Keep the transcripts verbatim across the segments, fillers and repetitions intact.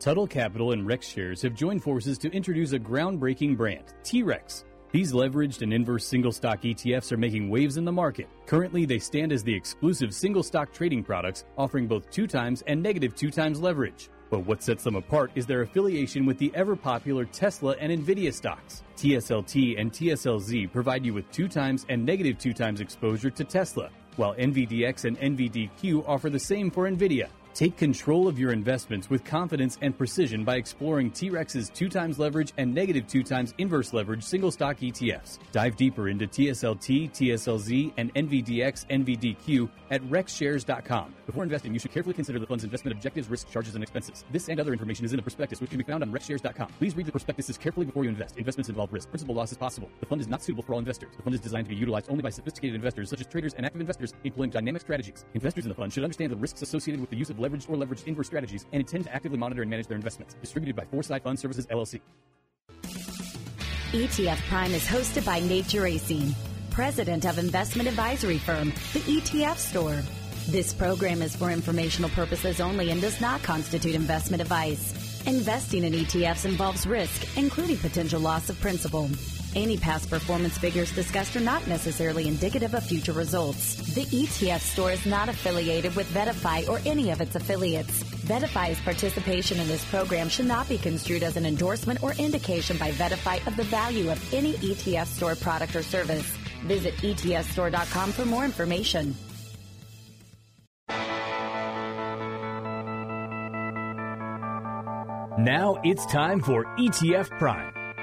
Tuttle Capital and RexShares have joined forces to introduce a groundbreaking brand, T-Rex. These leveraged and inverse single stock E T Fs are making waves in the market. Currently, they stand as the exclusive single stock trading products, offering both two times and negative two times leverage. But what sets them apart is their affiliation with the ever-popular Tesla and Nvidia stocks. T S L T and T S L Z provide you with two times and negative two times exposure to Tesla, while N V D X and N V D Q offer the same for Nvidia. Take control of your investments with confidence and precision by exploring T-Rex's two times leverage and negative two times inverse leverage single stock E T Fs. Dive deeper into T S L T, T S L Z, and N V D X, N V D Q at rex shares dot com. Before investing, you should carefully consider the fund's investment objectives, risks, charges, and expenses. This and other information is in the prospectus, which can be found on rex shares dot com. Please read the prospectuses carefully before you invest. Investments involve risk. Principal loss is possible. The fund is not suitable for all investors. The fund is designed to be utilized only by sophisticated investors such as traders and active investors employing dynamic strategies. Investors in the fund should understand the risks associated with the use of leveraged or leveraged inverse strategies and intend to actively monitor and manage their investments. Distributed by Foresight Fund Services, L L C. E T F Prime is hosted by Nate Geraci, president of investment advisory firm, the E T F Store. This program is for informational purposes only and does not constitute investment advice. Investing in E T Fs involves risk, including potential loss of principal. Any past performance figures discussed are not necessarily indicative of future results. The E T F Store is not affiliated with Vettafi or any of its affiliates. Vettafi's participation in this program should not be construed as an endorsement or indication by Vettafi of the value of any E T F Store product or service. Visit E T F store dot com for more information. Now it's time for E T F Prime,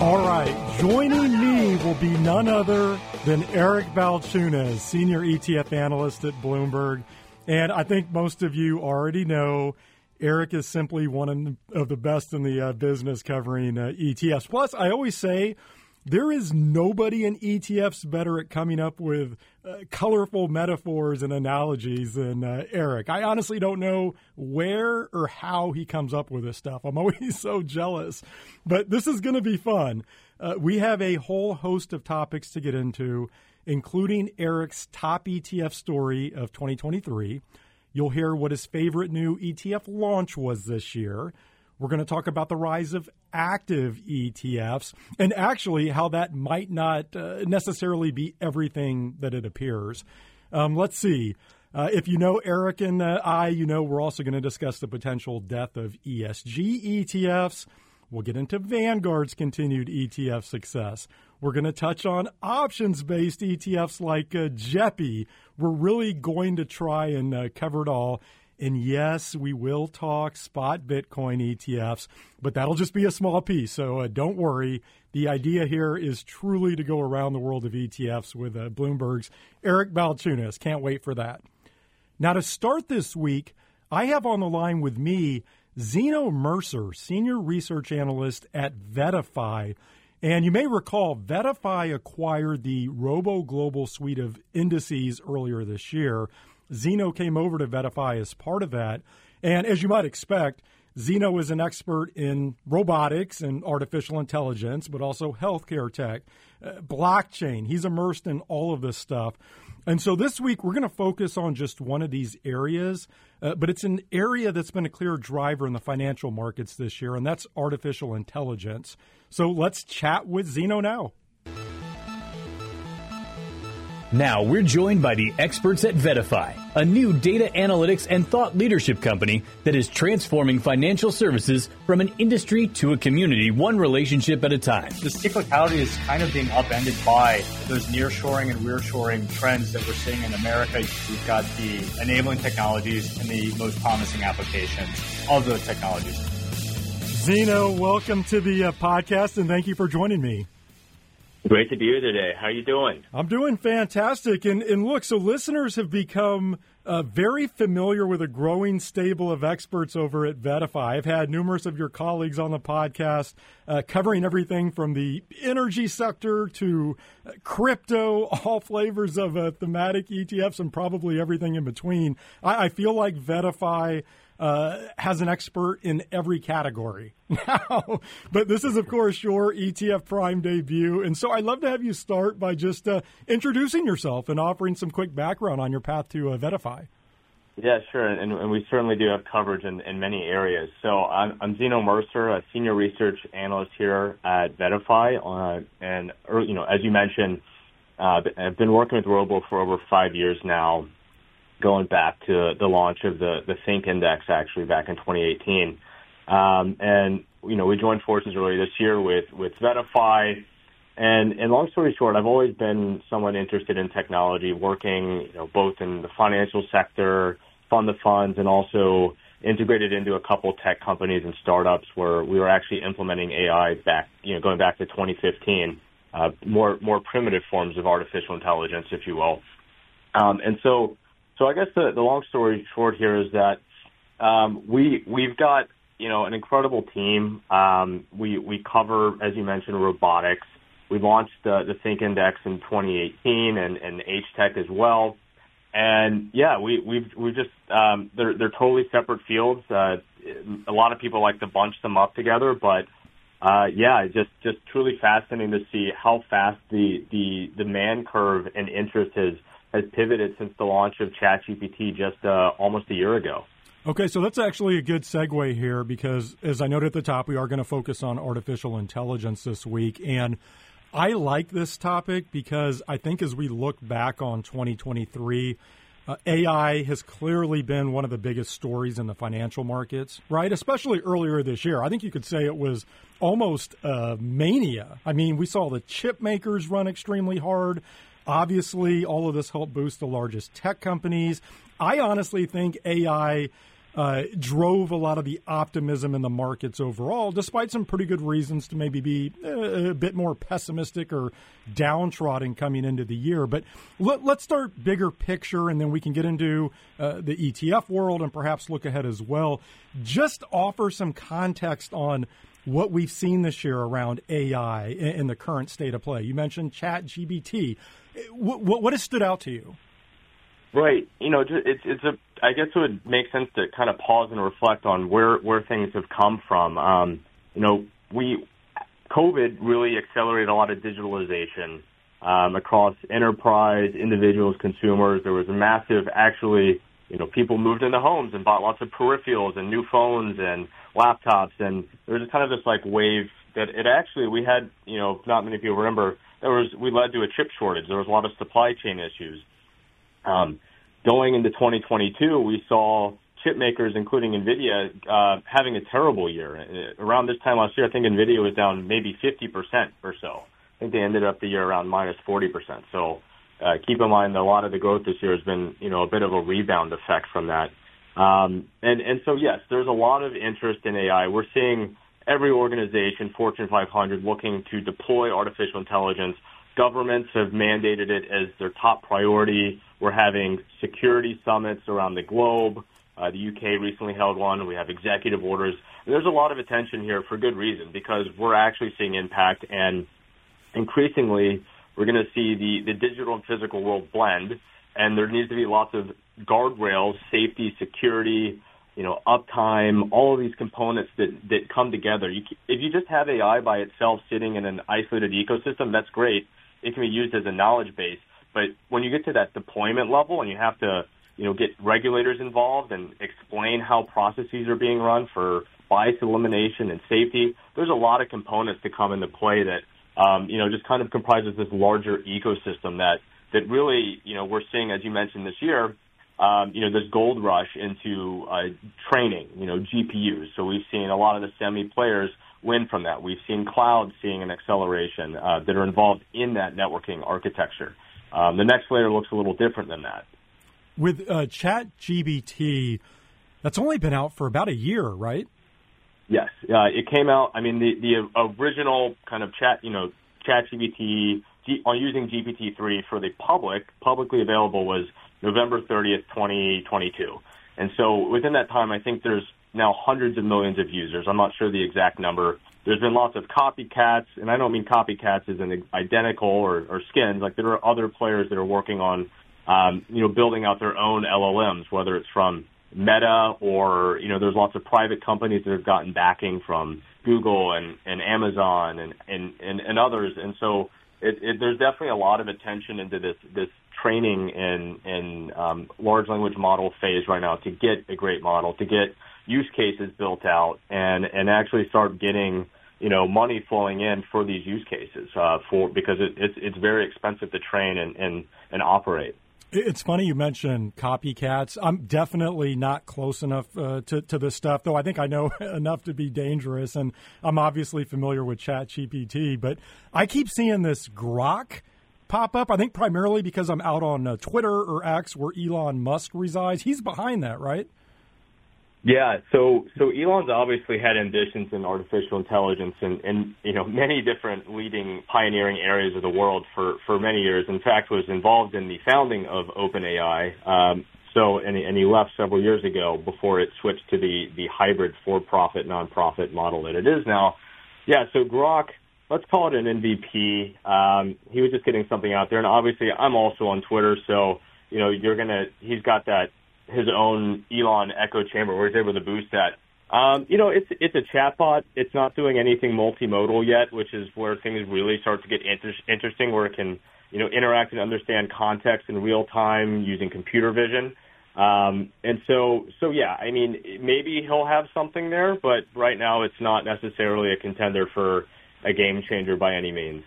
All right, joining me will be none other than Eric Balchunas, senior E T F analyst at Bloomberg. And I think most of you already know Eric is simply one of the best in the uh, business covering uh, E T Fs. Plus, I always say there is nobody in E T Fs better at coming up with uh, colorful metaphors and analogies than uh, Eric. I honestly don't know where or how he comes up with this stuff. I'm always so jealous. But this is going to be fun. Uh, we have a whole host of topics to get into, including Eric's top E T F story of twenty twenty-three. You'll hear what his favorite new E T F launch was this year. We're going to talk about the rise of active E T Fs and actually how that might not uh, necessarily be everything that it appears. Um, let's see. Uh, if you know Eric and uh, I, you know we're also going to discuss the potential death of E S G E T Fs. We'll get into Vanguard's continued E T F success. We're going to touch on options-based E T Fs like uh, JEPI. We're really going to try and uh, cover it all. And yes, we will talk spot Bitcoin E T Fs, but that'll just be a small piece. So uh, don't worry. The idea here is truly to go around the world of E T Fs with uh, Bloomberg's Eric Balchunas. Can't wait for that. Now, to start this week, I have on the line with me Zeno Mercer, senior research analyst at Vettafi. And you may recall Vettafi acquired the Robo Global suite of indices earlier this year. Zeno came over to Vettafi as part of that. And as you might expect, Zeno is an expert in robotics and artificial intelligence, but also healthcare tech, uh, blockchain. He's immersed in all of this stuff. And so this week, we're going to focus on just one of these areas, uh, but it's an area that's been a clear driver in the financial markets this year, and that's artificial intelligence. So let's chat with Zeno now. Now we're joined by the experts at Vettafi, a new data analytics and thought leadership company that is transforming financial services from an industry to a community, one relationship at a time. The cyclicality is kind of being upended by those nearshoring and rearshoring trends that we're seeing in America. We've got the enabling technologies and the most promising applications of those technologies. Zeno, welcome to the uh, podcast, and thank you for joining me. Great to be here today. How are you doing? I'm doing fantastic. And, and look, so listeners have become uh, very familiar with a growing stable of experts over at Vettafi. I've had numerous of your colleagues on the podcast uh, covering everything from the energy sector to crypto, all flavors of uh, thematic E T Fs, and probably everything in between. I, I feel like Vettafi Uh, has an expert in every category now. But this is, of course, your E T F Prime debut. And so I'd love to have you start by just uh, introducing yourself and offering some quick background on your path to uh, Vettafi. Yeah, sure. And, and we certainly do have coverage in, in many areas. So I'm, I'm Zeno Mercer, a senior research analyst here at Vettafi. Uh, and, you know, as you mentioned, uh, I've been working with Robo for over five years now, going back to the launch of the, the Think Index, actually, back in twenty eighteen. Um, and, you know, we joined forces earlier this year with, with Vettafi. And, and long story short, I've always been somewhat interested in technology, working, you know, both in the financial sector, fund of funds, and also integrated into a couple tech companies and startups where we were actually implementing A I back, you know, going back to twenty fifteen, uh, more, more primitive forms of artificial intelligence, if you will. Um, and so, So I guess the, the long story short here is that um, we, we've got, you know, an incredible team. Um, we, we cover, as you mentioned, robotics. We launched uh, the Think Index in twenty eighteen and, and H-Tech as well. And, yeah, we, we've, we've just um, – they're, they're totally separate fields. Uh, a lot of people like to bunch them up together. But, uh, yeah, just, just truly fascinating to see how fast the, the demand curve and interest is has pivoted since the launch of ChatGPT just uh, almost a year ago. Okay, so that's actually a good segue here because, as I noted at the top, we are going to focus on artificial intelligence this week. And I like this topic because I think as we look back on twenty twenty-three, uh, A I has clearly been one of the biggest stories in the financial markets, right? Especially earlier this year. I think you could say it was almost uh, mania. I mean, we saw the chip makers run extremely hard. Obviously, all of this helped boost the largest tech companies. I honestly think A I uh, drove a lot of the optimism in the markets overall, despite some pretty good reasons to maybe be a, a bit more pessimistic or downtrodden coming into the year. But let, let's start bigger picture, and then we can get into uh, the E T F world and perhaps look ahead as well. Just offer some context on what we've seen this year around A I in the current state of play. You mentioned ChatGPT. What, what, what has stood out to you? Right. You know, it's, it's a, I guess it would make sense to kind of pause and reflect on where, where things have come from. Um, you know, we, COVID really accelerated a lot of digitalization um, across enterprise, individuals, consumers. There was a massive, actually, you know, people moved into homes and bought lots of peripherals and new phones and laptops, and there was kind of this, like, wave that it actually, we had, you know, not many people remember, there was, we led to a chip shortage. There was a lot of supply chain issues. Um, going into twenty twenty-two, we saw chip makers, including Nvidia, uh, having a terrible year. Around this time last year, I think Nvidia was down maybe fifty percent or so. I think they ended up the year around minus forty percent. So, Uh, keep in mind that a lot of the growth this year has been, you know, a bit of a rebound effect from that. Um, and, and so, yes, there's a lot of interest in A I. We're seeing every organization, Fortune five hundred, looking to deploy artificial intelligence. Governments have mandated it as their top priority. We're having security summits around the globe. Uh, the U K recently held one. We have executive orders. And there's a lot of attention here for good reason because we're actually seeing impact, and increasingly we're going to see the, the digital and physical world blend, and there needs to be lots of guardrails, safety, security, you know, uptime, all of these components that, that come together. You, if you just have A I by itself sitting in an isolated ecosystem, that's great. It can be used as a knowledge base. But when you get to that deployment level and you have to, you know, get regulators involved and explain how processes are being run for bias elimination and safety, there's a lot of components that come into play that, Um, you know, just kind of comprises this larger ecosystem that, that really, you know, we're seeing, as you mentioned this year, um, you know, this gold rush into uh, training, you know, G P Us. So we've seen a lot of the semi players win from that. We've seen cloud seeing an acceleration uh, that are involved in that networking architecture. Um, the next layer looks a little different than that. With uh, ChatGPT, that's only been out for about a year, right? Yes, uh, it came out. I mean, the, the original kind of chat, you know, ChatGPT, G, on using G P T three for the public, publicly available was November thirtieth, twenty twenty-two. And so within that time, I think there's now hundreds of millions of users. I'm not sure the exact number. There's been lots of copycats, and I don't mean copycats as in identical or, or skins. Like, there are other players that are working on, um, you know, building out their own L L Ms, whether it's from Meta or, you know, there's lots of private companies that have gotten backing from Google and, and Amazon and, and, and, and others. And so it, it, there's definitely a lot of attention into this, this training and, and um, large language model phase right now to get a great model, to get use cases built out and, and actually start getting, you know, money flowing in for these use cases uh, for because it, it's, it's very expensive to train and, and, and operate. It's funny you mentioned copycats. I'm definitely not close enough uh, to, to this stuff, though I think I know enough to be dangerous, and I'm obviously familiar with ChatGPT, but I keep seeing this Grok pop up, I think primarily because I'm out on uh, Twitter or X where Elon Musk resides. He's behind that, right? Yeah, so so Elon's obviously had ambitions in artificial intelligence and, and you know many different leading pioneering areas of the world for, for many years. In fact, was involved in the founding of OpenAI. Um, so and and he left several years ago before it switched to the the hybrid for-profit nonprofit model that it is now. Yeah, so Grok, let's call it an M V P. Um, he was just getting something out there, and obviously I'm also on Twitter, so you know you're gonna he's got that. His own Elon echo chamber where he's able to boost that. Um, you know, it's it's a chatbot. It's not doing anything multimodal yet, which is where things really start to get inter- interesting, where it can, you know, interact and understand context in real time using computer vision. Um, and so, so yeah, I mean, maybe he'll have something there, but right now it's not necessarily a contender for a game changer by any means.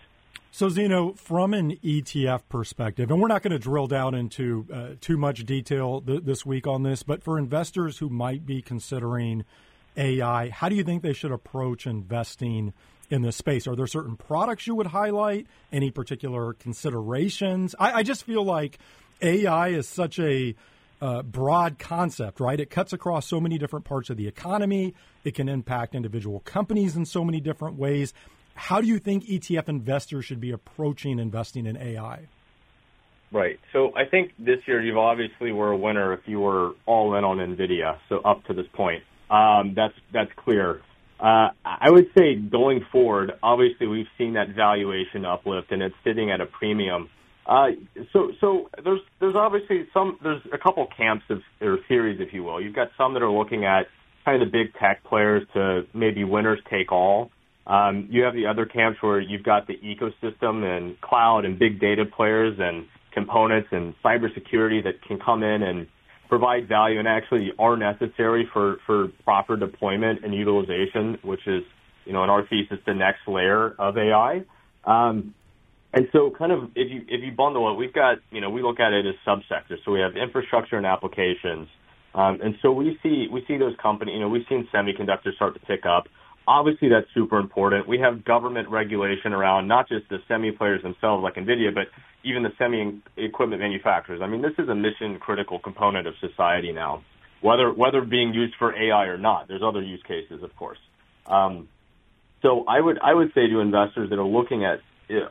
So, Zeno, from an E T F perspective, and we're not going to drill down into uh, too much detail th- this week on this, but for investors who might be considering A I, how do you think they should approach investing in this space? Are there certain products you would highlight? Any particular considerations? I, I just feel like A I is such a uh, broad concept, right? It cuts across so many different parts of the economy. It can impact individual companies in so many different ways. How do you think E T F investors should be approaching investing in A I? Right. So I think this year you obviously were a winner if you were all in on Nvidia, so up to this point. Um, that's that's clear. Uh, I would say going forward, obviously we've seen that valuation uplift and it's sitting at a premium. Uh, so so there's there's obviously some there's a couple camps of or theories, if you will. You've got some that are looking at kind of the big tech players to maybe winners take all. Um, you have the other camps where you've got the ecosystem and cloud and big data players and components and cybersecurity that can come in and provide value and actually are necessary for, for proper deployment and utilization, which is, you know, in our thesis, the next layer of A I. Um, and so kind of if you if you bundle it, we've got, you know, we look at it as subsectors. So we have infrastructure and applications. Um, and so we see we see those companies, you know, we've seen semiconductors start to pick up. Obviously, that's super important. We have government regulation around not just the semi players themselves like NVIDIA, but even the semi equipment manufacturers. I mean, this is a mission-critical component of society now, whether whether being used for A I or not. There's other use cases, of course. Um, so I would I would say to investors that are looking at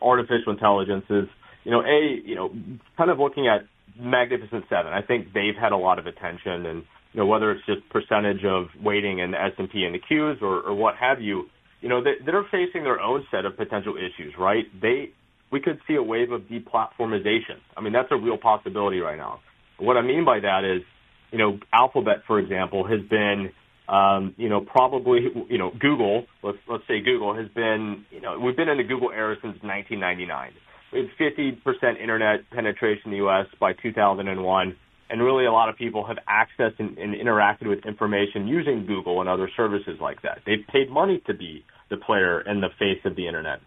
artificial intelligence is, you know, A, you know, kind of looking at Magnificent Seven. I think they've had a lot of attention and, you know, whether it's just percentage of weighting in the S and P and the Qs or, or what have you, you know, they, they're facing their own set of potential issues, right? They, we could see a wave of deplatformization. I mean, that's a real possibility right now. What I mean by that is, you know, Alphabet, for example, has been, um, you know, probably, you know, Google, let's, let's say Google has been, you know, we've been in the Google era since nineteen ninety-nine. We had fifty percent internet penetration in the U S by two thousand one. And really a lot of people have accessed and, and interacted with information using Google and other services like that. They've paid money to be the player and the face of the internet.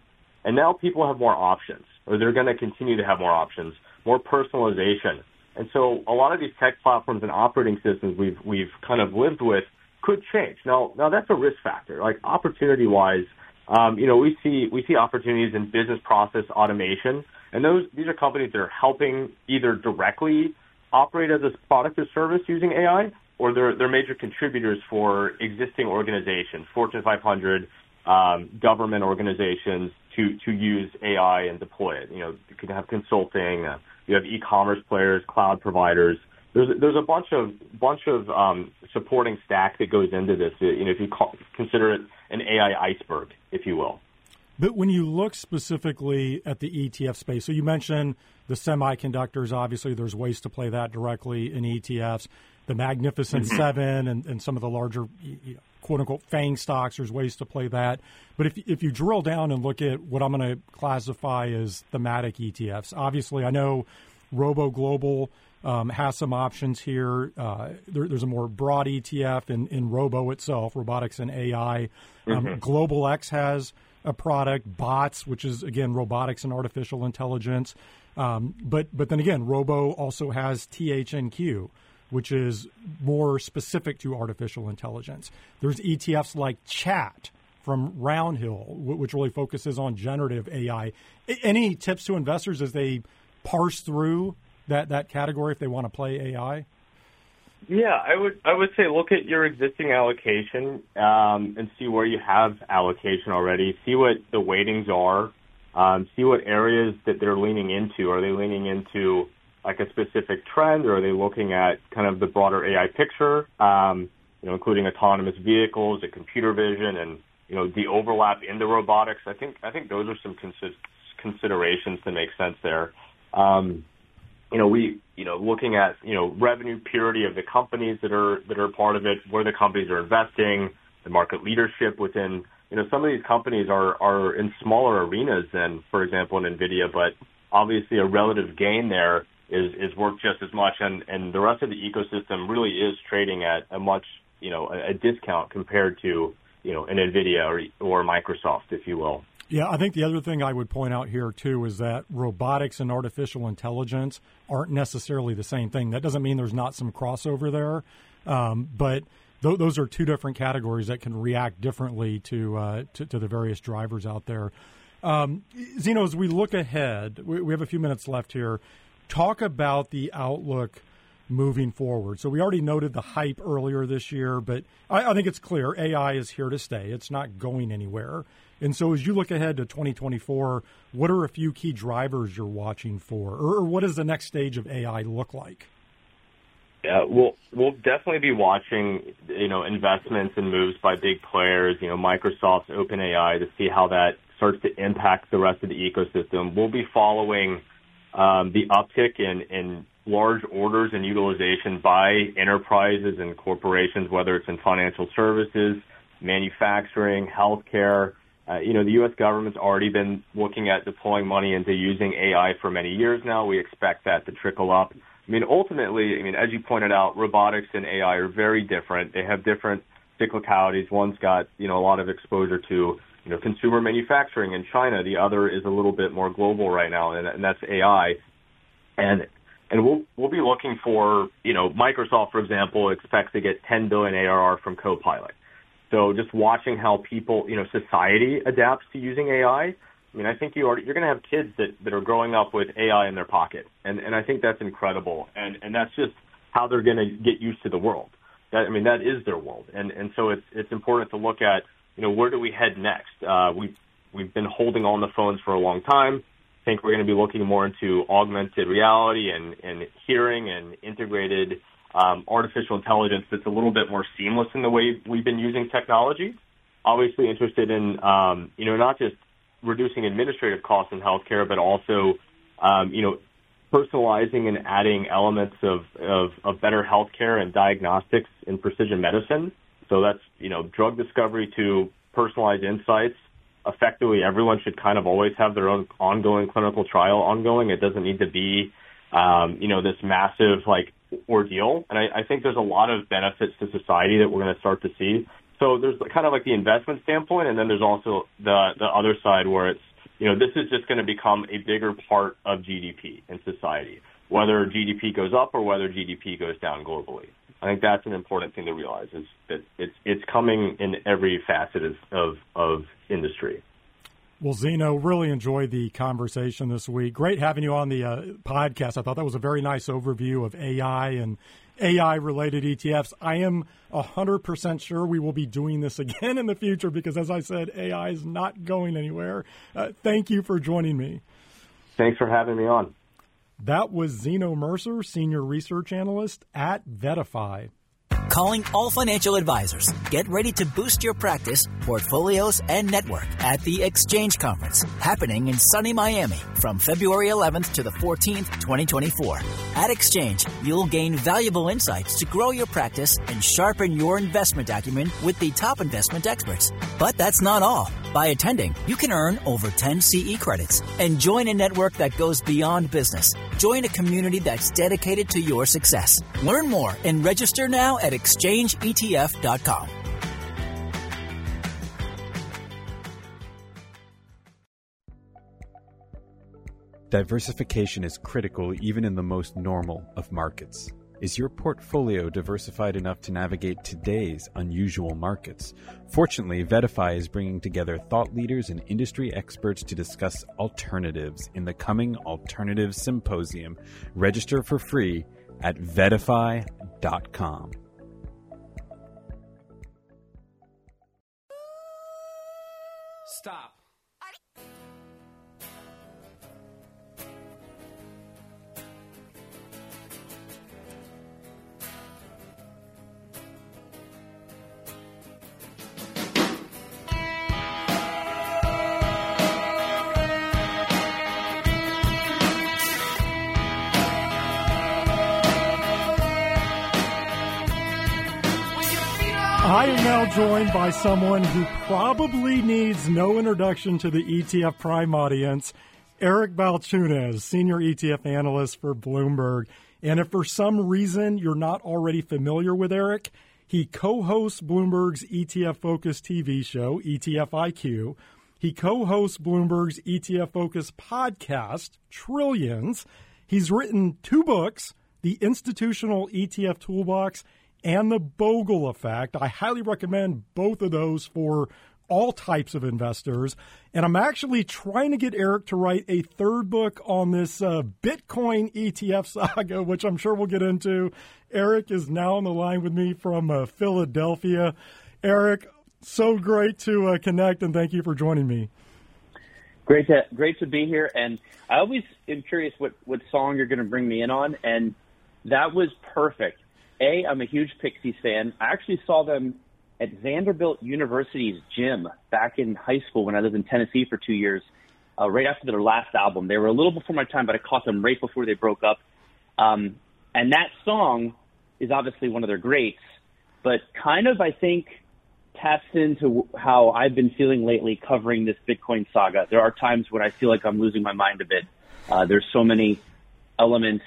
And now people have more options, or they're going to continue to have more options, more personalization. And so a lot of these tech platforms and operating systems we've we've kind of lived with could change. Now, now that's a risk factor. Like opportunity-wise, um, you know, we see we see opportunities in business process automation. And those these are companies that are helping either directly operate as a product or service using A I, or they're, they're major contributors for existing organizations, Fortune five hundred, um, government organizations to, to use A I and deploy it. You know, you could have consulting, uh, you have e-commerce players, cloud providers. There's there's a bunch of bunch of um, supporting stack that goes into this. You know, if you call, consider it an A I iceberg, if you will. But when you look specifically at the E T F space, so you mentioned the semiconductors. Obviously, there's ways to play that directly in E T Fs. The Magnificent mm-hmm. Seven and, and some of the larger, you know, quote unquote, FANG stocks. There's ways to play that. But if if you drill down and look at what I'm going to classify as thematic E T Fs, obviously, I know Robo Global Um, has some options here. Uh, there, there's a more broad E T F in, in Robo itself, robotics and A I. Um, mm-hmm. Global X has a product, BOTS, which is, again, robotics and artificial intelligence. Um, but but then again, Robo also has T H N Q, which is more specific to artificial intelligence. There's E T Fs like Chat from Roundhill, which really focuses on generative A I. Any tips to investors as they parse through that that category if they want to play A I? Yeah, I would I would say look at your existing allocation um, and see where you have allocation already. See what the weightings are. Um, see what areas that they're leaning into. Are they leaning into like a specific trend, or are they looking at kind of the broader A I picture, um, you know, including autonomous vehicles and computer vision and, you know, the overlap into robotics? I think I think those are some consi- considerations that make sense there. Um, You know, we, you know, looking at, you know, revenue purity of the companies that are that are part of it, where the companies are investing, the market leadership within, you know, some of these companies are, are in smaller arenas than, for example, in Nvidia, but obviously a relative gain there is, is worth just as much. And, and the rest of the ecosystem really is trading at a much, you know, a, a discount compared to, you know, an Nvidia or, or Microsoft, if you will. Yeah, I think the other thing I would point out here, too, is that robotics and artificial intelligence aren't necessarily the same thing. That doesn't mean there's not some crossover there, um, but th- those are two different categories that can react differently to uh, to, to the various drivers out there. Um, Zeno, as we look ahead, we, we have a few minutes left here. Talk about the outlook moving forward. So we already noted the hype earlier this year, but I, I think it's clear A I is here to stay. It's not going anywhere. And so as you look ahead to twenty twenty-four, what are a few key drivers you're watching for? Or what does the next stage of A I look like? Yeah, we'll, we'll definitely be watching, you know, investments and moves by big players, you know, Microsoft's OpenAI, to see how that starts to impact the rest of the ecosystem. We'll be following um, the uptick in, in large orders and utilization by enterprises and corporations, whether it's in financial services, manufacturing, healthcare. Uh, you know, the U S government's already been looking at deploying money into using A I for many years now. We expect that to trickle up. I mean, ultimately, I mean, as you pointed out, robotics and A I are very different. They have different cyclicalities. One's got, you know, a lot of exposure to, you know, consumer manufacturing in China. The other is a little bit more global right now, and, and that's A I. And and we'll we'll be looking for, you know, Microsoft, for example, expects to get ten billion A R R from Copilot. So just watching how people, you know, society adapts to using A I. I mean, I think you are, you're going to have kids that, that are growing up with A I in their pocket. And, and I think that's incredible. And, and that's just how they're going to get used to the world. That, I mean, that is their world. And, and so it's, it's important to look at, you know, where do we head next? Uh, we've, we've been holding on the phones for a long time. I think we're going to be looking more into augmented reality and, and hearing and integrated Um, artificial intelligence that's a little bit more seamless in the way we've been using technology. Obviously interested in, um, you know, not just reducing administrative costs in healthcare, but also, um, you know, personalizing and adding elements of, of, of better healthcare and diagnostics and precision medicine. So that's, you know, drug discovery to personalized insights. Effectively, everyone should kind of always have their own ongoing clinical trial ongoing. It doesn't need to be, um, you know, this massive, like, ordeal. And I, I think there's a lot of benefits to society that we're going to start to see. So there's kind of like the investment standpoint, and then there's also the the other side where it's, you know, this is just going to become a bigger part of G D P in society, whether G D P goes up or whether G D P goes down globally. I think that's an important thing to realize, is that it's it's coming in every facet of, of, of industry. Well, Zeno, really enjoyed the conversation this week. Great having you on the uh, podcast. I thought that was a very nice overview of A I and A I-related E T Fs. I am one hundred percent sure we will be doing this again in the future because, as I said, A I is not going anywhere. Uh, thank you for joining me. Thanks for having me on. That was Zeno Mercer, Senior Research Analyst at Vettafi. Calling all financial advisors. Get ready to boost your practice, portfolios, and network at the Exchange Conference, happening in sunny Miami from February eleventh to the fourteenth, twenty twenty-four. At Exchange, you'll gain valuable insights to grow your practice and sharpen your investment acumen with the top investment experts. But that's not all. By attending, you can earn over ten C E credits and join a network that goes beyond business. Join a community that's dedicated to your success. Learn more and register now at exchange E T F dot com. Diversification is critical even in the most normal of markets. Is your portfolio diversified enough to navigate today's unusual markets? Fortunately, Vettafi is bringing together thought leaders and industry experts to discuss alternatives in the coming Alternative Symposium. Register for free at vettafi dot com. Stop. I am now joined by someone who probably needs no introduction to the E T F Prime audience, Eric Balchunas, Senior E T F Analyst for Bloomberg. And if for some reason you're not already familiar with Eric, he co-hosts Bloomberg's E T F-focused T V show, E T F I Q. He co-hosts Bloomberg's E T F-focused podcast, Trillions. He's written two books, The Institutional E T F Toolbox and The Bogle Effect. I highly recommend both of those for all types of investors. And I'm actually trying to get Eric to write a third book on this uh, Bitcoin E T F saga, which I'm sure we'll get into. Eric is now on the line with me from uh, Philadelphia. Eric, so great to uh, connect, and thank you for joining me. Great to, great to be here. And I always am curious what, what song you're going to bring me in on. And that was perfect. A, I'm a huge Pixies fan. I actually saw them at Vanderbilt University's gym back in high school when I lived in Tennessee for two years, uh, right after their last album. They were a little before my time, but I caught them right before they broke up. Um, and that song is obviously one of their greats, but kind of, I think, taps into how I've been feeling lately covering this Bitcoin saga. There are times when I feel like I'm losing my mind a bit. Uh, there's so many elements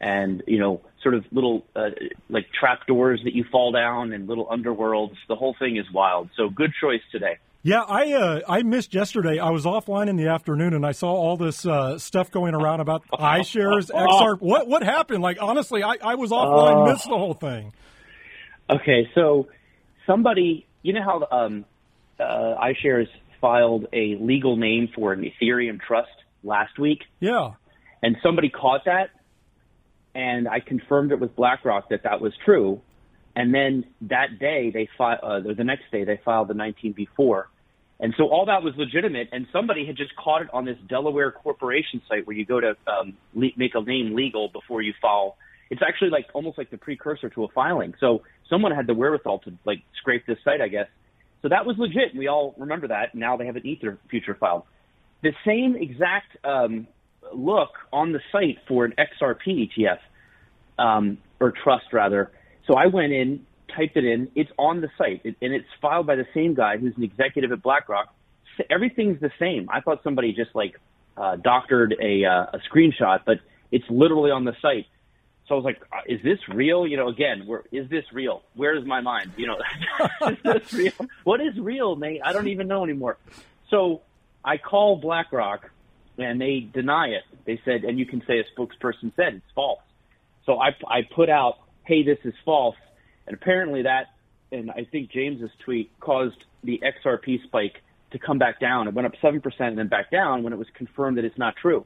and, you know, sort of little uh, like trapdoors that you fall down and little underworlds. The whole thing is wild. So good choice today. Yeah, I uh, I missed yesterday. I was offline in the afternoon and I saw all this uh, stuff going around about iShares, X R P. What what happened? Like, honestly, I, I was offline, uh, missed the whole thing. Okay, so somebody, you know how um, uh, iShares filed a legal name for an Ethereum trust last week? Yeah. And somebody caught that. And I confirmed it with BlackRock that that was true. And then that day, they fi- uh, the next day, they filed the nineteen B four. And so all that was legitimate. And somebody had just caught it on this Delaware corporation site where you go to um, le- make a name legal before you file. It's actually like almost like the precursor to a filing. So someone had the wherewithal to like scrape this site, I guess. So that was legit. We all remember that. Now they have an Ether future filed. The same exact um look on the site for an X R P E T F, um, or trust rather. So I went in, typed it in. It's on the site, it, and it's filed by the same guy who's an executive at BlackRock. So everything's the same. I thought somebody just like uh, doctored a, uh, a screenshot, but it's literally on the site. So I was like, is this real? You know, again, we're, is this real? Where is my mind? You know, is this real? What is real, Nate? I don't even know anymore. So I call BlackRock, and they deny it. They said, and you can say a spokesperson said it's false. So I, I put out, hey, this is false. And apparently that, and I think James's tweet, caused the X R P spike to come back down. It went up seven percent and then back down when it was confirmed that it's not true.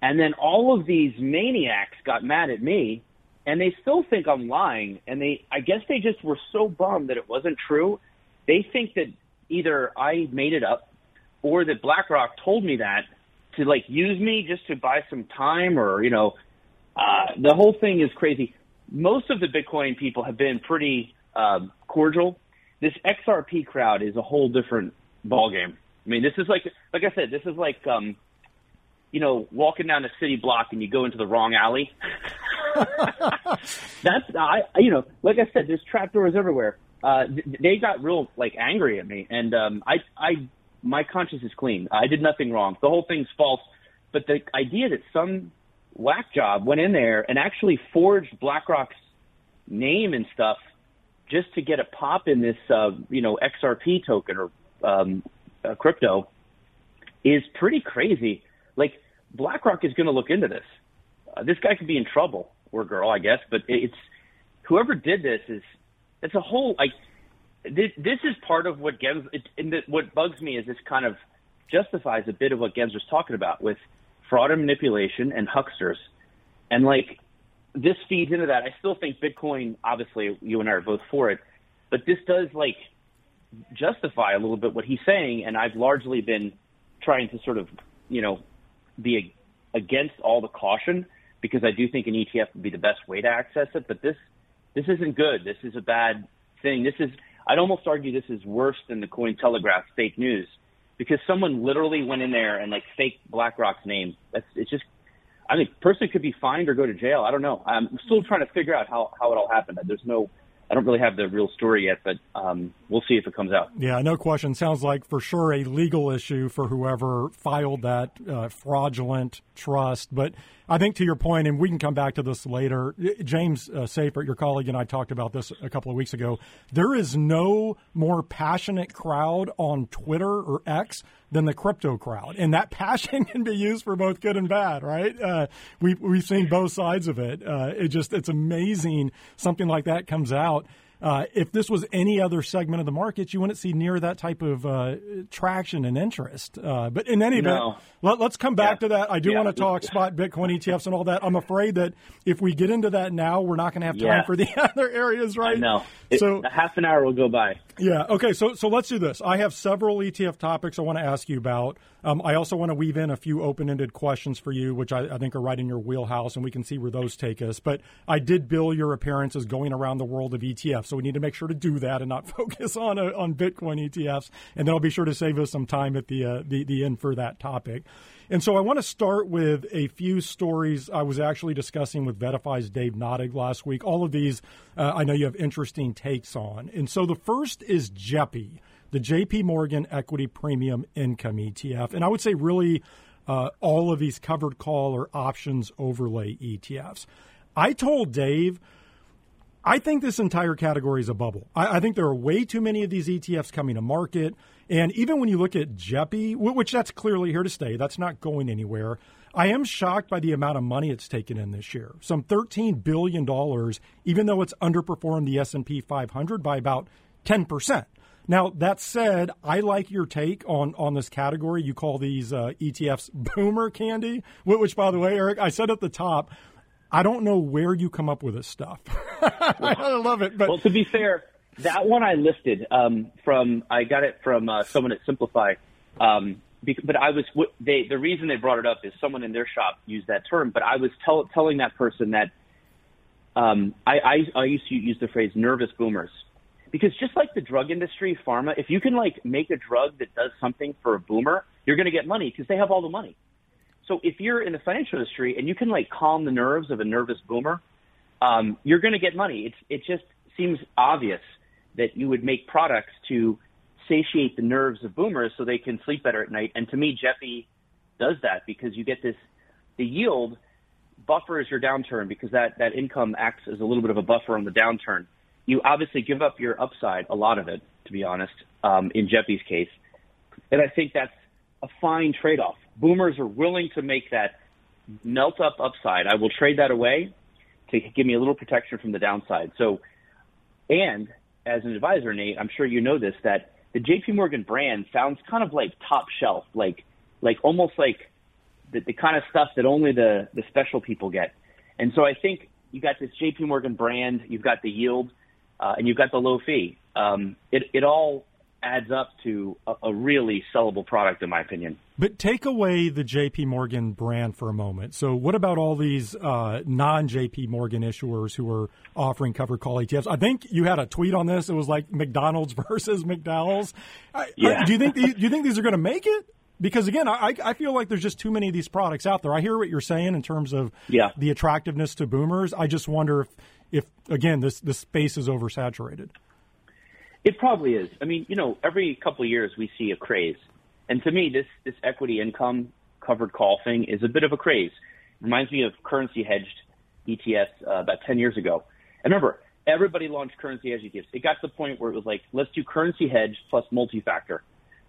And then all of these maniacs got mad at me, and they still think I'm lying. And they, I guess they just were so bummed that it wasn't true. They think that either I made it up or that BlackRock told me that to, like, use me just to buy some time or, you know, uh, the whole thing is crazy. Most of the Bitcoin people have been pretty um, cordial. This X R P crowd is a whole different ballgame. I mean, this is like, like I said, this is like, um, you know, walking down a city block and you go into the wrong alley. That's, I, you know, like I said, there's trapdoors everywhere. Uh, they got real, like, angry at me. And um, I, I, my conscience is clean. I did nothing wrong. The whole thing's false. But the idea that some whack job went in there and actually forged BlackRock's name and stuff just to get a pop in this, uh, you know, X R P token or um, uh, crypto is pretty crazy. Like, BlackRock is going to look into this. Uh, this guy could be in trouble, or girl, I guess. But it's whoever did this is it's a whole like this. This is part of what Gens. It, and the, what bugs me is this kind of justifies a bit of what Gens was talking about with fraud and manipulation and hucksters, and like this feeds into that. I still think Bitcoin. Obviously, you and I are both for it, but this does like justify a little bit what he's saying. And I've largely been trying to sort of you know be a against all the caution, because I do think an E T F would be the best way to access it. But this this isn't good. This is a bad thing. This is I'd almost argue this is worse than the Cointelegraph fake news, because someone literally went in there and like faked BlackRock's name. That's it's just I mean, person could be fined or go to jail. I don't know. I'm still trying to figure out how, how it all happened. There's no I don't really have the real story yet, but um, we'll see if it comes out. Yeah, no question. Sounds like for sure a legal issue for whoever filed that uh, fraudulent trust. But I think to your point, and we can come back to this later, James uh, Seifert, your colleague, and I talked about this a couple of weeks ago. There is no more passionate crowd on Twitter or X than the crypto crowd. And that passion can be used for both good and bad, right? Uh, we, we've seen both sides of it. Uh, it just, it's amazing something like that comes out. Uh, if this was any other segment of the market, you wouldn't see near that type of uh, traction and interest. Uh, but in any event, no. let, let's come back yeah. to that. I do yeah. want to talk spot Bitcoin E T Fs and all that. I'm afraid that if we get into that now, we're not going to have time yeah. for the other areas, right? No. So it, half an hour will go by. Yeah. Okay. So so let's do this. I have several E T F topics I want to ask you about. Um, I also want to weave in a few open-ended questions for you, which I, I think are right in your wheelhouse, and we can see where those take us. But I did bill your appearance as going around the world of E T Fs. So we need to make sure to do that and not focus on uh, on Bitcoin E T Fs. And then I'll be sure to save us some time at the, uh, the, the end for that topic. And so I want to start with a few stories I was actually discussing with Vettafi's Dave Nottig last week. All of these uh, I know you have interesting takes on. And so the first is JEPI, the J P Morgan Equity Premium Income E T F. And I would say really uh, all of these covered call or options overlay E T Fs. I told Dave, I think this entire category is a bubble. I, I think there are way too many of these E T Fs coming to market. And even when you look at JEPI, which that's clearly here to stay, that's not going anywhere. I am shocked by the amount of money it's taken in this year, some thirteen billion dollars, even though it's underperformed the S and P five hundred by about ten percent. Now, that said, I like your take on, on this category. You call these uh, E T Fs boomer candy, which, by the way, Eric, I said at the top, I don't know where you come up with this stuff. I love it. But. Well, to be fair, that one I listed um, from I got it from uh, someone at Simplify. Um, because, but I was they the reason they brought it up is someone in their shop used that term. But I was tell, telling that person that um, I, I I used to use the phrase nervous boomers, because just like the drug industry, pharma, if you can like make a drug that does something for a boomer, you're going to get money because they have all the money. So if you're in the financial industry and you can like calm the nerves of a nervous boomer, um, you're going to get money. It's, it just seems obvious that you would make products to satiate the nerves of boomers so they can sleep better at night. And to me, JEPI does that because you get this, the yield buffers your downturn because that, that income acts as a little bit of a buffer on the downturn. You obviously give up your upside, a lot of it, to be honest, um, in JEPI's case. And I think that's a fine trade-off. Boomers are willing to make that melt-up upside. I will trade that away to give me a little protection from the downside. So, and as an advisor, Nate, I'm sure you know this, that the J P Morgan brand sounds kind of like top shelf, like like almost like the, the kind of stuff that only the, the special people get. And so I think you got this J P Morgan brand, you've got the yield, uh, and you've got the low fee. Um, it, it all adds up to a, a really sellable product, in my opinion. But take away the J P Morgan brand for a moment. So what about all these uh, non-J P Morgan issuers who are offering covered call E T Fs? I think you had a tweet on this. It was like McDonald's versus McDowell's. Yeah. Do you think these, do you think these are going to make it? Because, again, I, I feel like there's just too many of these products out there. I hear what you're saying in terms of yeah. the attractiveness to boomers. I just wonder if, if again, this, this space is oversaturated. It probably is. I mean, you know, every couple of years we see a craze. And to me, this, this equity income covered call thing is a bit of a craze. It reminds me of currency hedged E T Fs uh, about ten years ago. And remember, everybody launched currency hedged E T Fs. It got to the point where it was like, let's do currency hedged plus multi-factor,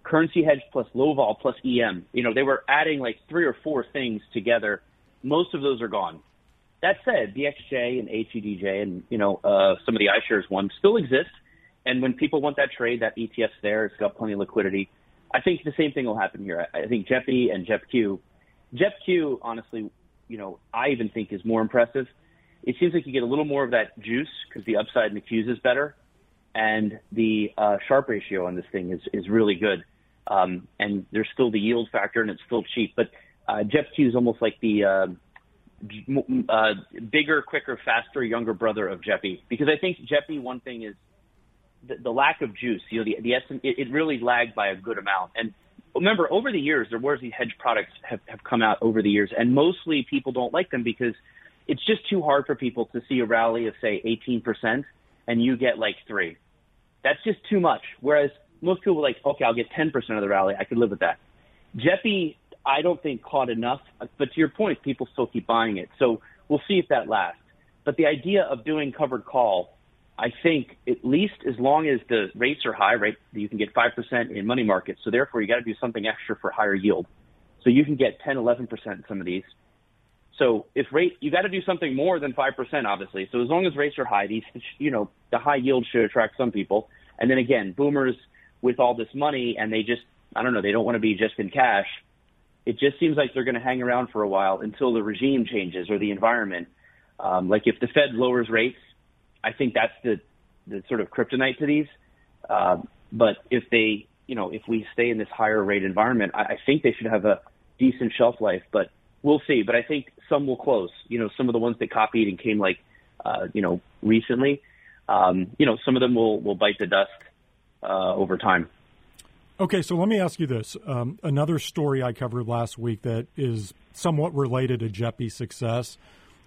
currency hedged plus low vol plus E M. You know, they were adding like three or four things together. Most of those are gone. That said, B X J and H E D J and, you know, uh, some of the iShares ones still exist. And when people want that trade, that E T F's there. It's got plenty of liquidity. I think the same thing will happen here. I think JEPI and JEPQ. JEPQ, honestly, you know, I even think is more impressive. It seems like you get a little more of that juice because the upside in the Qs is better. And the uh, Sharpe ratio on this thing is, is really good. Um, and there's still the yield factor and it's still cheap. But uh, JEPQ is almost like the uh, uh, bigger, quicker, faster, younger brother of JEPI. Because I think JEPI, one thing is, The, the lack of juice, you know, the, the estimate, it, it really lagged by a good amount. And remember, over the years, there were these hedge products have, have come out over the years, and mostly people don't like them because it's just too hard for people to see a rally of, say, eighteen percent, and you get like three. That's just too much. Whereas most people are like, okay, I'll get ten percent of the rally. I could live with that. JEPI, I don't think caught enough, but to your point, people still keep buying it. So we'll see if that lasts. But the idea of doing covered call, I think at least as long as the rates are high, right, you can get five percent in money markets. So therefore, you got to do something extra for higher yield. So you can get ten, eleven percent in some of these. So if rate, you got to do something more than five percent, obviously. So as long as rates are high, these, you know, the high yield should attract some people. And then again, boomers with all this money and they just, I don't know, they don't want to be just in cash. It just seems like they're going to hang around for a while until the regime changes or the environment. Um, like if the Fed lowers rates, I think that's the, the sort of kryptonite to these. Uh, but if they, you know, if we stay in this higher rate environment, I, I think they should have a decent shelf life, but we'll see. But I think some will close, you know, some of the ones that copied and came like, uh, you know, recently, um, you know, some of them will, will bite the dust uh, over time. Okay. So let me ask you this. Um, another story I covered last week that is somewhat related to JEPI's success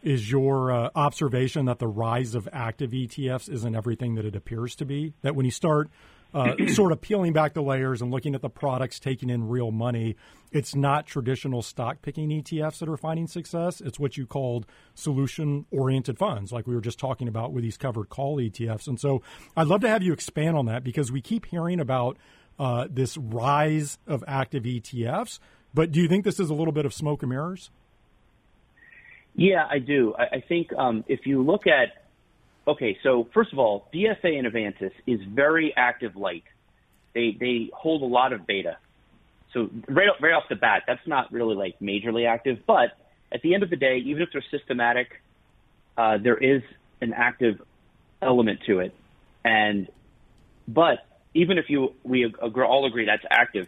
is your uh, observation that the rise of active E T Fs isn't everything that it appears to be, that when you start uh, sort of peeling back the layers and looking at the products taking in real money, it's not traditional stock picking E T Fs that are finding success. It's what you called solution-oriented funds, like we were just talking about with these covered call E T Fs. And so I'd love to have you expand on that because we keep hearing about uh, this rise of active E T Fs, but do you think this is a little bit of smoke and mirrors? Yeah, I do. I, I think um, if you look at, okay, so first of all, D F A and Avantis is very active light. They they hold a lot of beta. So right, right off the bat, that's not really like majorly active. But at the end of the day, even if they're systematic, uh, there is an active element to it. And but even if you we agree, all agree that's active,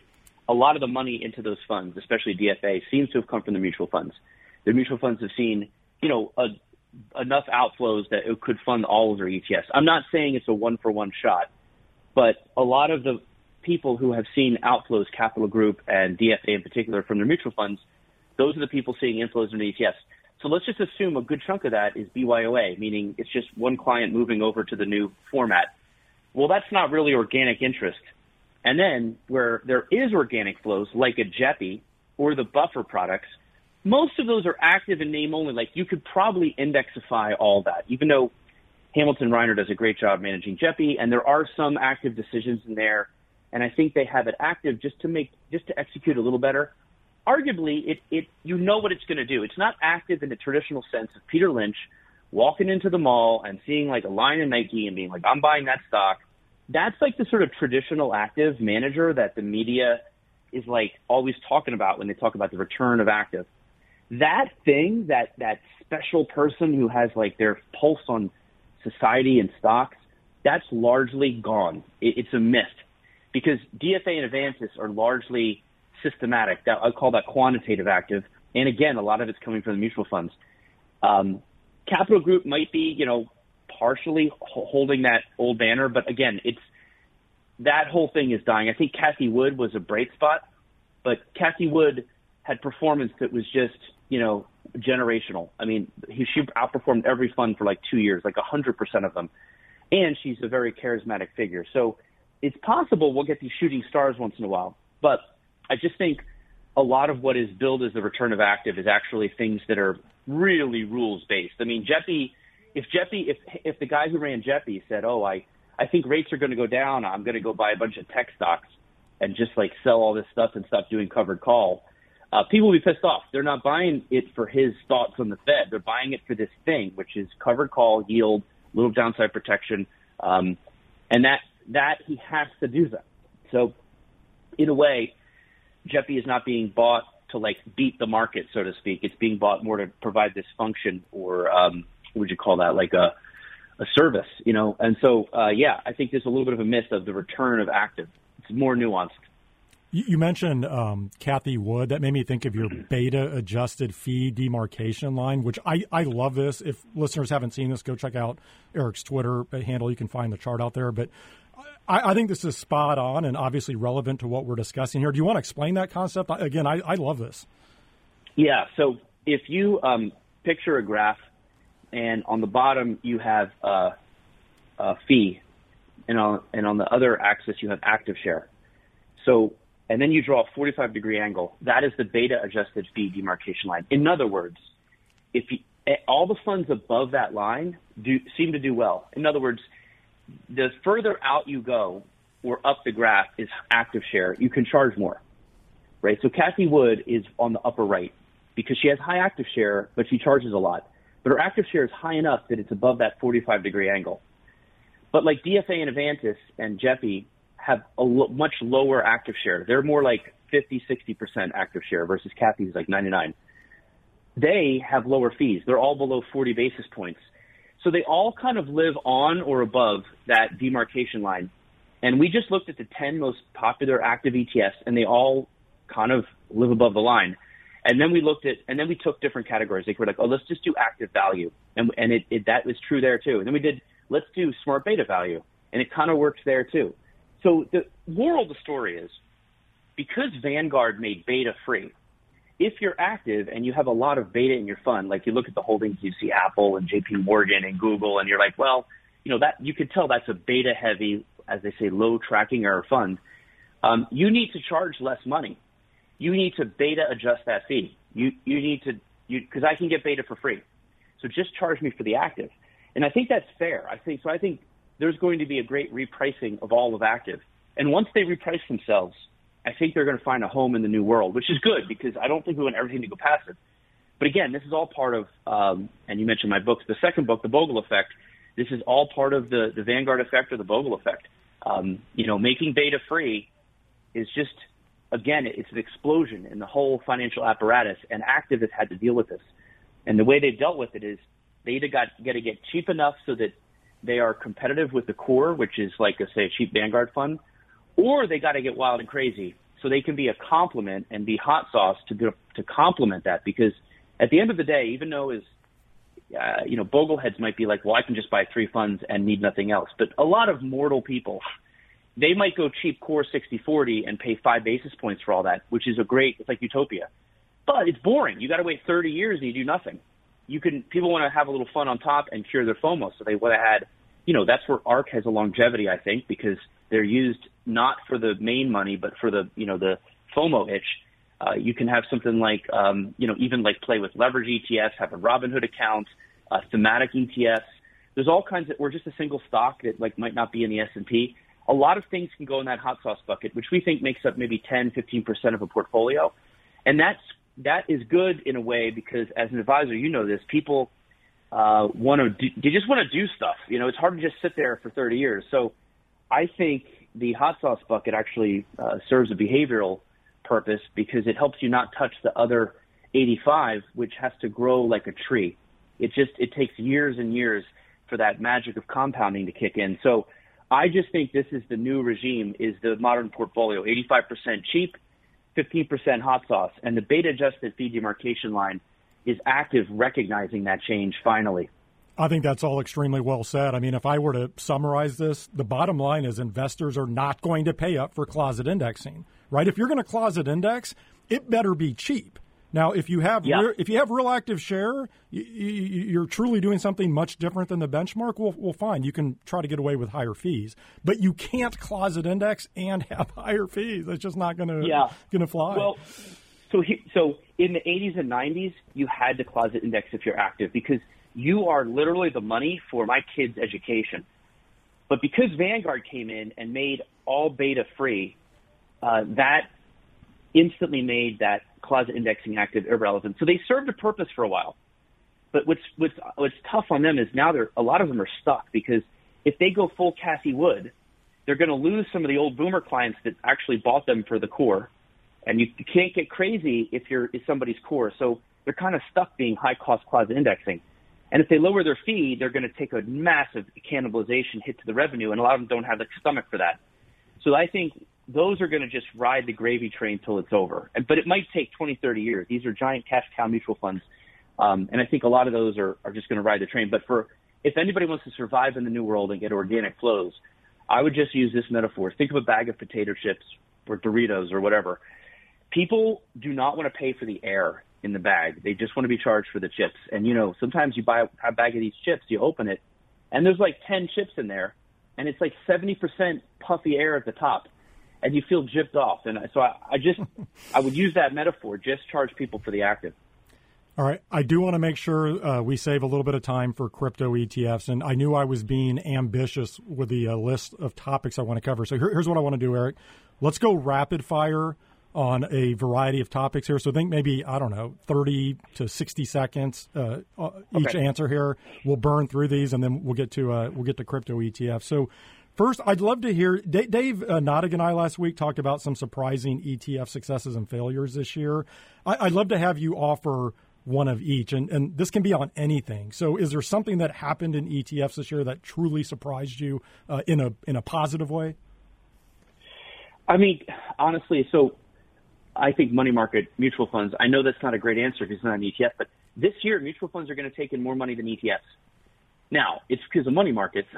a lot of the money into those funds, especially D F A, seems to have come from the mutual funds. The mutual funds have seen, you know, a, enough outflows that it could fund all of their E T Fs. I'm not saying it's a one-for-one shot, but a lot of the people who have seen outflows, Capital Group and D F A in particular, from their mutual funds, those are the people seeing inflows into E T Fs. So let's just assume a good chunk of that is B Y O A, meaning it's just one client moving over to the new format. Well, that's not really organic interest. And then where there is organic flows, like a JEPI or the buffer products, most of those are active in name only. Like you could probably indexify all that, even though Hamilton Reiner does a great job managing JEPI, and there are some active decisions in there. And I think they have it active just to make, just to execute a little better. Arguably, it, it you know what it's going to do. It's not active in the traditional sense of Peter Lynch walking into the mall and seeing like a line in Nike and being like, I'm buying that stock. that's like the sort of traditional active manager that the media is like always talking about when they talk about the return of active. That thing, that, that special person who has like their pulse on society and stocks, that's largely gone. It, it's a myth because D F A and Avantis are largely systematic. That, I call that quantitative active. And again, a lot of it's coming from the mutual funds. Um, Capital Group might be, you know, partially holding that old banner, but again, it's that whole thing is dying. I think Cathie Wood was a bright spot, but Cathie Wood had performance that was just, you know, generational. I mean, she outperformed every fund for like two years, like one hundred percent of them. And she's a very charismatic figure. So it's possible we'll get these shooting stars once in a while. But I just think a lot of what is billed as the return of active is actually things that are really rules-based. I mean, JEPI, if JEPI, if if the guy who ran JEPI said, oh, I, I think rates are going to go down, I'm going to go buy a bunch of tech stocks and just like sell all this stuff and stop doing covered call, uh, people will be pissed off. They're not buying it for his thoughts on the Fed. They're buying it for this thing, which is covered call, yield, little downside protection, um, and that that he has to do that. So in a way, JEPI is not being bought to like beat the market, so to speak. It's being bought more to provide this function or um, what would you call that, like a, a service, you know? And so, uh, yeah, I think there's a little bit of a myth of the return of active. It's more nuanced. You mentioned um, Cathie Wood. That made me think of your beta-adjusted fee demarcation line, which I, I love this. If listeners haven't seen this, go check out Eric's Twitter handle. You can find the chart out there. But I, I think this is spot on and obviously relevant to what we're discussing here. Do you want to explain that concept? Again, I, I love this. Yeah. So if you um, picture a graph and on the bottom you have uh, a fee and on, and on the other axis you have active share. So and then you draw a forty-five degree angle. That is the beta adjusted fee demarcation line. In other words, if you, all the funds above that line do seem to do well. In other words, the further out you go or up the graph is active share. You can charge more, right? So Cathie Wood is on the upper right because she has high active share, but she charges a lot. But her active share is high enough that it's above that forty-five degree angle. But like D F A and Avantis and JEPI have a lo- much lower active share. They're more like fifty, sixty percent active share versus Cathie's like ninety-nine. They have lower fees. They're all below forty basis points. So they all kind of live on or above that demarcation line. And we just looked at the ten most popular active E T Fs, and they all kind of live above the line. And then we looked at, and then we took different categories. Like we're like, oh, let's just do active value. And, and it, it, that was true there too. And then we did, let's do smart beta value. And it kind of works there too. So the moral of the story is, because Vanguard made beta free, if you're active and you have a lot of beta in your fund, like you look at the holdings, you see Apple and J P Morgan and Google, and you're like, well, you know, that you can tell that's a beta heavy, as they say, low tracking error fund. Um, you need to charge less money. You need to beta adjust that fee. You you need to you because I can get beta for free. So just charge me for the active. And I think that's fair. I think so I think there's going to be a great repricing of all of active. And once they reprice themselves, I think they're going to find a home in the new world, which is good because I don't think we want everything to go passive. But again, this is all part of, um, and you mentioned my books, the second book, The Bogle Effect. This is all part of the, the Vanguard effect or the Bogle effect. Um, you know, making beta free is just, again, it's an explosion in the whole financial apparatus, and active has had to deal with this. And the way they've dealt with it is they got, got to get cheap enough so that they are competitive with the core, which is like, a, say, a cheap Vanguard fund, or they got to get wild and crazy so they can be a complement and be hot sauce to go, to complement that. Because at the end of the day, even though is, uh, you know, bogleheads might be like, well, I can just buy three funds and need nothing else. But a lot of mortal people, they might go cheap core sixty forty and pay five basis points for all that, which is a great, it's like utopia. But it's boring. You got to wait thirty years and you do nothing. You can, people want to have a little fun on top and cure their FOMO. So they would have had, you know, that's where ARK has a longevity, I think, because they're used not for the main money, but for the, you know, the FOMO itch. Uh, you can have something like, um, you know, even like play with leverage E T Fs, have a Robinhood account, uh, thematic E T Fs. There's all kinds of, or just a single stock that like might not be in the S and P. A lot of things can go in that hot sauce bucket, which we think makes up maybe ten, fifteen percent of a portfolio. And that's, that is good in a way because as an advisor, you know this, people uh, want to do, they just want to do stuff. You know, it's hard to just sit there for thirty years. So I think the hot sauce bucket actually uh, serves a behavioral purpose because it helps you not touch the other eighty-five, which has to grow like a tree. It just it takes years and years for that magic of compounding to kick in. So I just think this is the new regime, is the modern portfolio, eighty-five percent cheap, fifteen percent hot sauce. And the beta-adjusted fee demarcation line is active, recognizing that change finally. I think that's all extremely well said. I mean, if I were to summarize this, the bottom line is investors are not going to pay up for closet indexing, right? If you're going to closet index, it better be cheap. Now, if you have yeah. re- if you have real active share, you, you, you're truly doing something much different than the benchmark. Well, well, fine. You can try to get away with higher fees, but you can't closet index and have higher fees. That's just not going to yeah. going to fly. Well, so he, so in the eighties and nineties, you had to closet index if you're active because you are literally the money for my kids' education. But because Vanguard came in and made all beta free, uh, that instantly made that closet indexing active irrelevant. So they served a purpose for a while. But what's what's what's tough on them is now they're a lot of them are stuck because if they go full Cathie Wood, they're going to lose some of the old boomer clients that actually bought them for the core. And you, you can't get crazy if you're if somebody's core. So they're kind of stuck being high-cost closet indexing. And if they lower their fee, they're going to take a massive cannibalization hit to the revenue, and a lot of them don't have the stomach for that. So I think those are going to just ride the gravy train till it's over. But it might take twenty, thirty years. These are giant cash cow mutual funds, um, and I think a lot of those are, are just going to ride the train. But for if anybody wants to survive in the new world and get organic flows, I would just use this metaphor. Think of a bag of potato chips or Doritos or whatever. People do not want to pay for the air in the bag. They just want to be charged for the chips. And, you know, sometimes you buy a bag of these chips, you open it, and there's like ten chips in there, and it's like seventy percent puffy air at the top, and you feel gypped off. And so I, I just, I would use that metaphor, just charge people for the active. All right. I do want to make sure uh, we save a little bit of time for crypto E T Fs. And I knew I was being ambitious with the uh, list of topics I want to cover. So here, here's what I want to do, Eric. Let's go rapid fire on a variety of topics here. So think maybe, I don't know, thirty to sixty seconds uh, each okay. answer here. We'll burn through these, and then we'll get to uh, we'll get to crypto E T F. So first, I'd love to hear, D- Dave uh, Nottig and I last week talked about some surprising E T F successes and failures this year. I- I'd love to have you offer one of each, and, and this can be on anything. So is there something that happened in E T Fs this year that truly surprised you uh, in a in a positive way? I mean, honestly, so I think money market mutual funds, I know that's not a great answer because it's not an E T F, but this year mutual funds are going to take in more money than E T Fs. Now, it's because of money markets,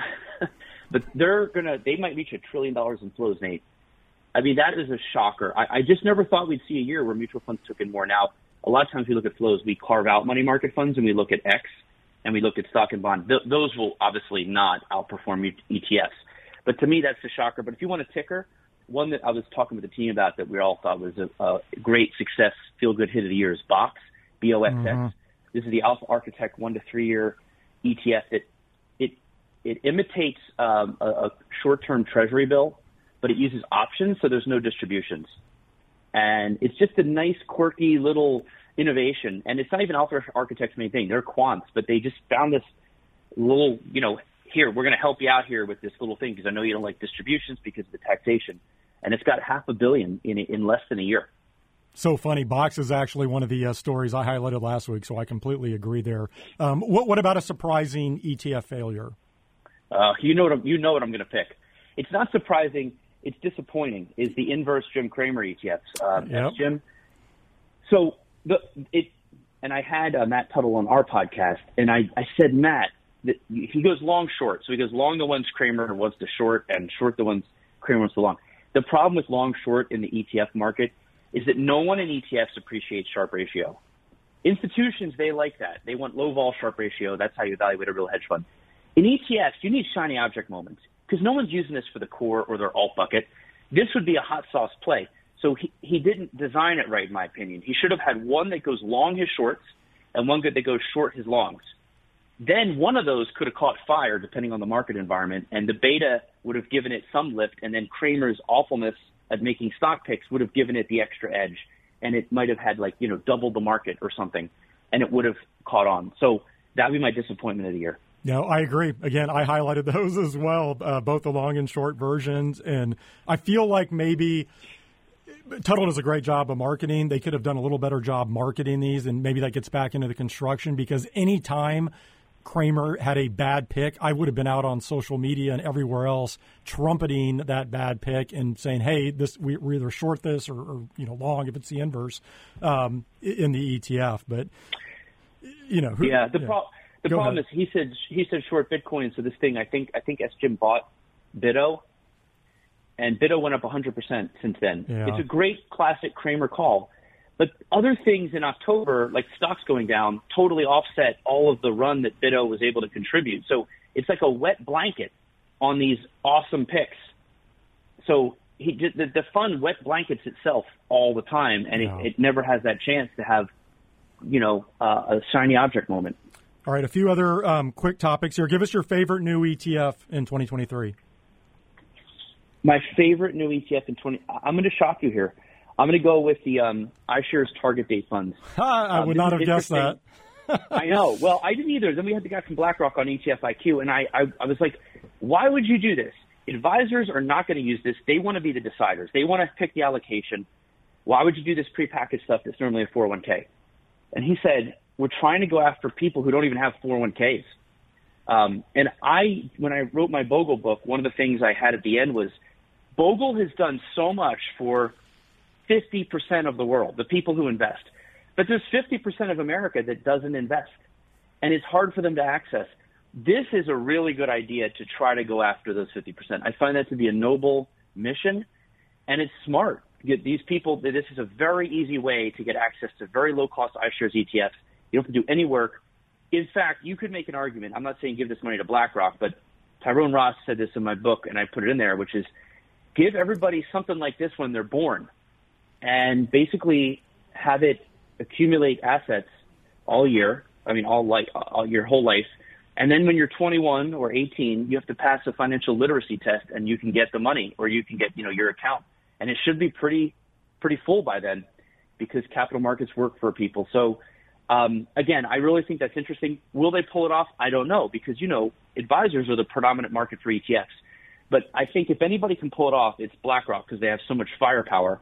but they're going to, they might reach a trillion dollars in flows, Nate. I mean, that is a shocker. I, I just never thought we'd see a year where mutual funds took in more. Now, a lot of times we look at flows, we carve out money market funds and we look at X and we look at stock and bond. Th- those will obviously not outperform E T Fs, but to me, that's a shocker. But if you want a ticker, one that I was talking with the team about that we all thought was a, a great success, feel-good hit of the year is B O X, B O X X. Mm-hmm. This is the Alpha Architect one- to three-year E T F that it it imitates um, a, a short-term treasury bill, but it uses options, so there's no distributions. And it's just a nice, quirky little innovation. And it's not even Alpha Architect's main thing. They're quants, but they just found this little, you know, here, we're going to help you out here with this little thing because I know you don't like distributions because of the taxation. And it's got half a billion in in less than a year. So funny. B O X is actually one of the uh, stories I highlighted last week, so I completely agree there. Um, what what about a surprising E T F failure? Uh, you know what I'm, you know what I'm going to pick. It's not surprising. It's disappointing. Is the inverse Jim Cramer E T Fs, um, yep. Jim? So the it and I had uh, Matt Tuttle on our podcast, and I, I said Matt that he goes long short, so he goes long the ones Cramer wants to short, and short the ones Cramer wants to long. The problem with long-short in the E T F market is that no one in E T Fs appreciates sharp ratio. Institutions, they like that. They want low-vol sharp ratio. That's how you evaluate a real hedge fund. In E T Fs, you need shiny object moments because no one's using this for the core or their alt bucket. This would be a hot sauce play. So he, he didn't design it right, in my opinion. He should have had one that goes long his shorts and one that goes short his longs. Then one of those could have caught fire depending on the market environment, and the beta would have given it some lift, and then Cramer's awfulness at making stock picks would have given it the extra edge, and it might have had, like, you know, double the market or something, and it would have caught on. So that would be my disappointment of the year. No, I agree. Again, I highlighted those as well, uh, both the long and short versions. And I feel like maybe Tuttle does a great job of marketing. They could have done a little better job marketing these, and maybe that gets back into the construction, because any time Cramer had a bad pick, I would have been out on social media and everywhere else trumpeting that bad pick and saying, hey, this we, we're either short this or, or you know, long if it's the inverse um, in the E T F. But, you know. Who, yeah, the, yeah. Pro- the problem ahead. is he said he said short Bitcoin. So this thing, I think I think S J I M bought Bitto. And Bitto went up one hundred percent since then. Yeah. It's a great classic Cramer call. But other things in October, like stocks going down, totally offset all of the run that Bitto was able to contribute. So it's like a wet blanket on these awesome picks. So he did, the, the fund wet blankets itself all the time, and yeah. it, it never has that chance to have, you know, uh, a shiny object moment. All right, a few other um, quick topics here. Give us your favorite new E T F in twenty twenty-three. My favorite new E T F in twenty. I'm going to shock you here. I'm going to go with the um, iShares target date funds. I um, would not have guessed that. I know. Well, I didn't either. Then we had the guy from BlackRock on E T F I Q, and I, I, I was like, why would you do this? Advisors are not going to use this. They want to be the deciders. They want to pick the allocation. Why would you do this prepackaged stuff that's normally a four oh one k? And he said, we're trying to go after people who don't even have four oh one k's. Um, and I, when I wrote my Bogle book, one of the things I had at the end was, Bogle has done so much for fifty percent of the world, the people who invest. But there's fifty percent of America that doesn't invest, and it's hard for them to access. This is a really good idea to try to go after those fifty percent. I find that to be a noble mission, and it's smart. These people, this is a very easy way to get access to very low-cost iShares E T Fs. You don't have to do any work. In fact, you could make an argument. I'm not saying give this money to BlackRock, but Tyrone Ross said this in my book, and I put it in there, which is, give everybody something like this when they're born and basically have it accumulate assets all year. I mean, all like all your whole life. And then when you're twenty-one or eighteen, you have to pass a financial literacy test and you can get the money, or you can get, you know, your account. And it should be pretty, pretty full by then, because capital markets work for people. So um, again, I really think that's interesting. Will they pull it off? I don't know, because, you know, advisors are the predominant market for E T Fs. But I think if anybody can pull it off, it's BlackRock, because they have so much firepower.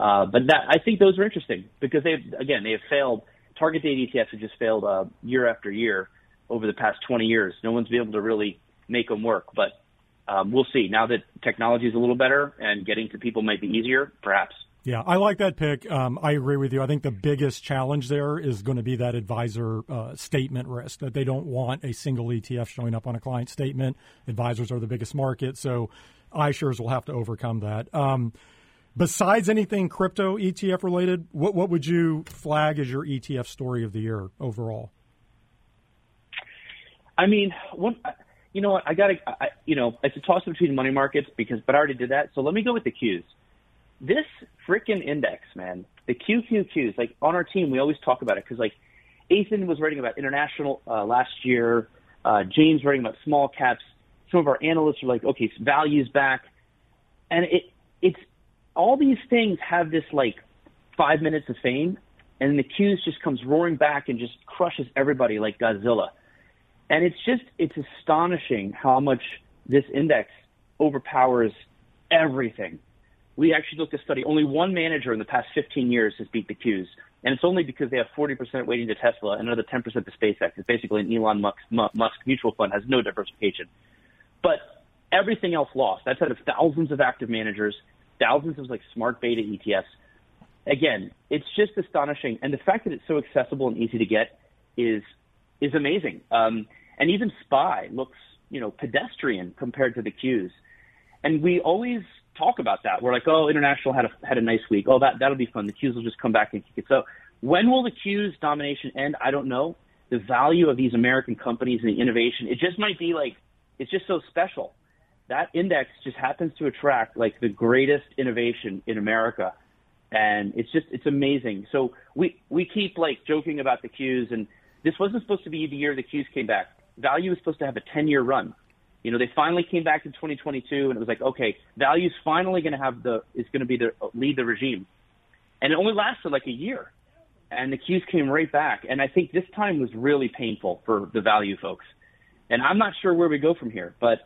Uh, but that, I think those are interesting because, they again, they have failed. Target date E T Fs have just failed uh, year after year over the past twenty years. No one's been able to really make them work. But um, we'll see. Now that technology is a little better and getting to people might be easier, perhaps. Yeah, I like that pick. Um, I agree with you. I think the biggest challenge there is going to be that advisor uh, statement risk, that they don't want a single E T F showing up on a client statement. Advisors are the biggest market, so iShares will have to overcome that. Um, besides anything crypto E T F related, what, what would you flag as your E T F story of the year overall? I mean, one, you know what? I got to, you know, it's a toss between money markets because, but I already did that. So let me go with the Qs. This freaking index, man, the Q Q Qs, like on our team, we always talk about it because, like, Ethan was writing about international uh, last year. Uh, James writing about small caps. Some of our analysts are like, okay, value's back. And it it's all these things have this, like, five minutes of fame, and the Qs just comes roaring back and just crushes everybody like Godzilla. And it's just it's astonishing how much this index overpowers everything. We actually looked at a study. Only one manager in the past fifteen years has beat the Qs, and it's only because they have forty percent weighting to Tesla and another ten percent to SpaceX. It's basically an Elon Musk, Musk mutual fund, has no diversification. But everything else lost. That's out of thousands of active managers, thousands of like smart beta E T Fs. Again, it's just astonishing, and the fact that it's so accessible and easy to get is is amazing. Um, and even S P Y looks, you know, pedestrian compared to the Qs, and we always talk about that. We're like, oh, international had a had a nice week. Oh, that that'll be fun. The Qs will just come back and kick it. So when will the Qs domination end? I don't know. The value of these American companies and the innovation, it just might be like, it's just so special. That index just happens to attract like the greatest innovation in America, and it's just it's amazing. So we we keep like joking about the Qs, and this wasn't supposed to be the year the Qs came back. Value was supposed to have a ten-year run. You know, they finally came back in twenty twenty-two, and it was like, okay, value's finally going to have the is going to be the lead the regime, and it only lasted like a year, and the Qs came right back, and I think this time was really painful for the value folks, And I'm not sure where we go from here, but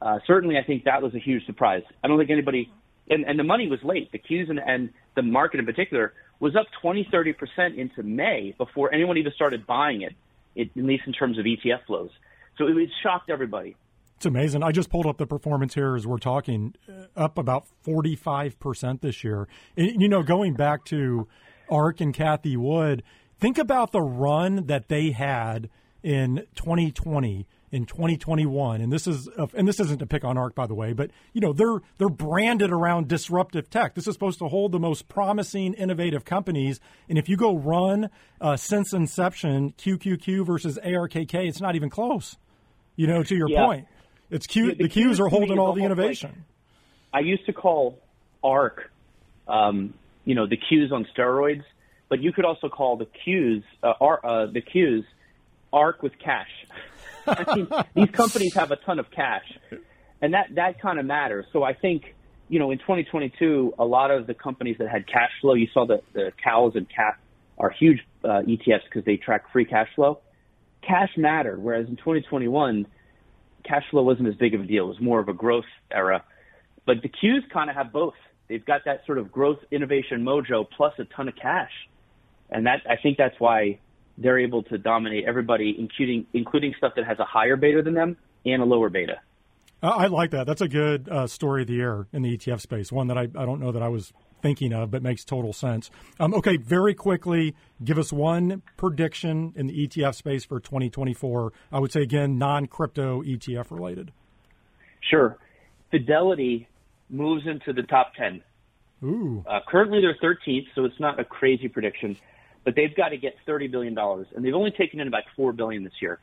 uh, certainly I think that was a huge surprise. I don't think anybody and, – and the money was late. The Qs and, and the market in particular was up twenty, thirty percent into May before anyone even started buying it, it, at least in terms of E T F flows. So it, it shocked everybody. It's amazing. I just pulled up the performance here as we're talking, up about forty-five percent this year. And, you know, going back to ARK and Cathie Wood, think about the run that they had in twenty twenty, in twenty twenty-one, and this is a, and this isn't to pick on ARK, by the way, but you know they're they're branded around disruptive tech. This is supposed to hold the most promising, innovative companies. And if you go run uh, since inception, Q Q Q versus A R K K, it's not even close. You know, to your yeah. point, it's Q. The, the, the Qs, Qs are holding all the innovation. Like, I used to call ARK, um, you know, the Qs on steroids, but you could also call the Qs uh, R, uh, the Qs. ARK with cash. I mean, these companies have a ton of cash, and that, that kind of matters. So I think, you know, in twenty twenty-two, a lot of the companies that had cash flow, you saw the, the cows and calf are huge uh, E T Fs because they track free cash flow. Cash mattered, whereas in twenty twenty-one, cash flow wasn't as big of a deal. It was more of a growth era. But the Qs kind of have both. They've got that sort of growth innovation mojo plus a ton of cash. And that I think that's why they're able to dominate everybody, including including stuff that has a higher beta than them and a lower beta. I like that. That's a good uh, story of the year in the E T F space, one that I, I don't know that I was thinking of, but makes total sense. Um, okay, very quickly, give us one prediction in the E T F space for twenty twenty-four. I would say, again, non-crypto E T F related. Sure. Fidelity moves into the top ten. Ooh. Uh, currently, they're thirteenth, so it's not a crazy prediction. But they've got to get thirty billion dollars, and they've only taken in about four billion dollars this year.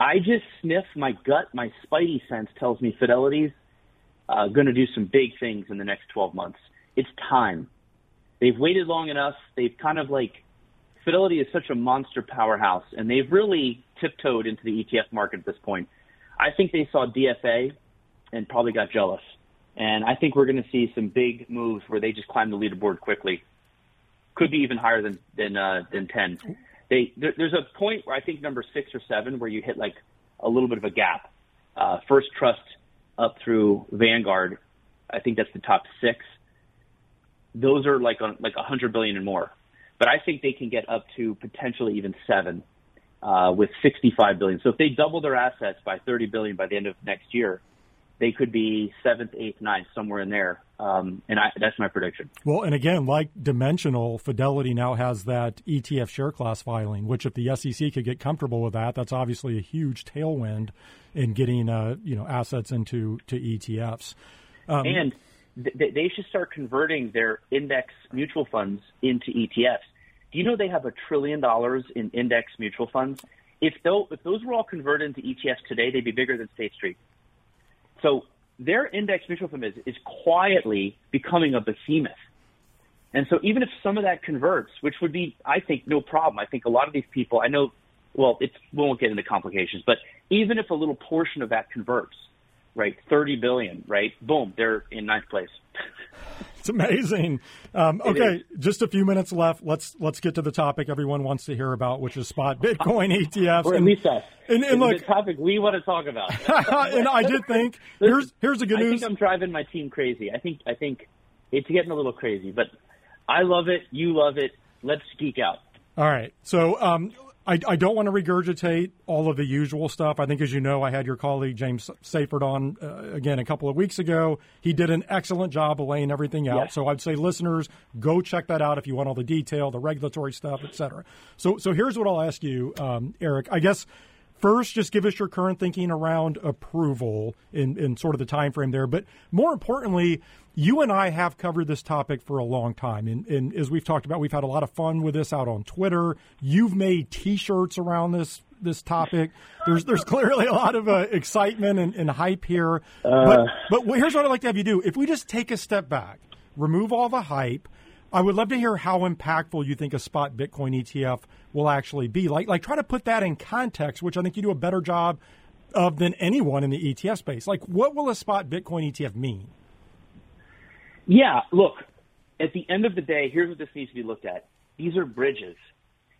I just sniff my gut, my spidey sense tells me Fidelity's uh, going to do some big things in the next twelve months. It's time. They've waited long enough. They've kind of like – Fidelity is such a monster powerhouse, and they've really tiptoed into the E T F market at this point. I think they saw D F A and probably got jealous, and I think we're going to see some big moves where they just climb the leaderboard quickly. Could be even higher than than uh, than ten. They there, there's a point where I think number six or seven where you hit like a little bit of a gap. Uh, First Trust up through Vanguard, I think that's the top six. Those are like on, like a hundred billion and more. But I think they can get up to potentially even seven uh, with sixty-five billion. So if they double their assets by thirty billion by the end of next year, they could be seventh, eighth, ninth, somewhere in there. Um, and I, that's my prediction. Well, and again, like Dimensional, Fidelity now has that E T F share class filing, which if the S E C could get comfortable with that, that's obviously a huge tailwind in getting uh, you know assets into to E T Fs. Um, and th- they should start converting their index mutual funds into E T Fs. Do you know they have a trillion dollars in index mutual funds? If, if those were all converted into E T Fs today, they'd be bigger than State Street. So their index mutual fund is, is quietly becoming a behemoth. And so even if some of that converts, which would be, I think, no problem. I think a lot of these people, I know, well, it's, we won't get into complications, but even if a little portion of that converts, right, thirty billion dollars, right, boom, they're in ninth place. It's amazing. Um, okay, it just a few minutes left. Let's let's get to the topic everyone wants to hear about, which is spot Bitcoin E T Fs. Or at and, least us. And, and look, the topic we want to talk about. And I did think here's here's the good I news. I think I'm driving my team crazy. I think I think it's getting a little crazy, but I love it. You love it. Let's geek out. All right. So. Um, I, I don't want to regurgitate all of the usual stuff. I think, as you know, I had your colleague James Seyfert on, uh, again, a couple of weeks ago. He did an excellent job of laying everything out. Yes. So I'd say, listeners, go check that out if you want all the detail, the regulatory stuff, et cetera. So, so here's what I'll ask you, um, Eric. I guess first, just give us your current thinking around approval in, in sort of the time frame there. But more importantly, you and I have covered this topic for a long time, and, and as we've talked about, we've had a lot of fun with this out on Twitter. You've made T-shirts around this this topic. There's there's clearly a lot of uh, excitement and, and hype here. Uh, but, but here's what I'd like to have you do. If we just take a step back, remove all the hype, I would love to hear how impactful you think a spot Bitcoin E T F will actually be. Like, like try to put that in context, which I think you do a better job of than anyone in the E T F space. Like, what will a spot Bitcoin E T F mean? Yeah, look, at the end of the day, here's what this needs to be looked at. These are bridges.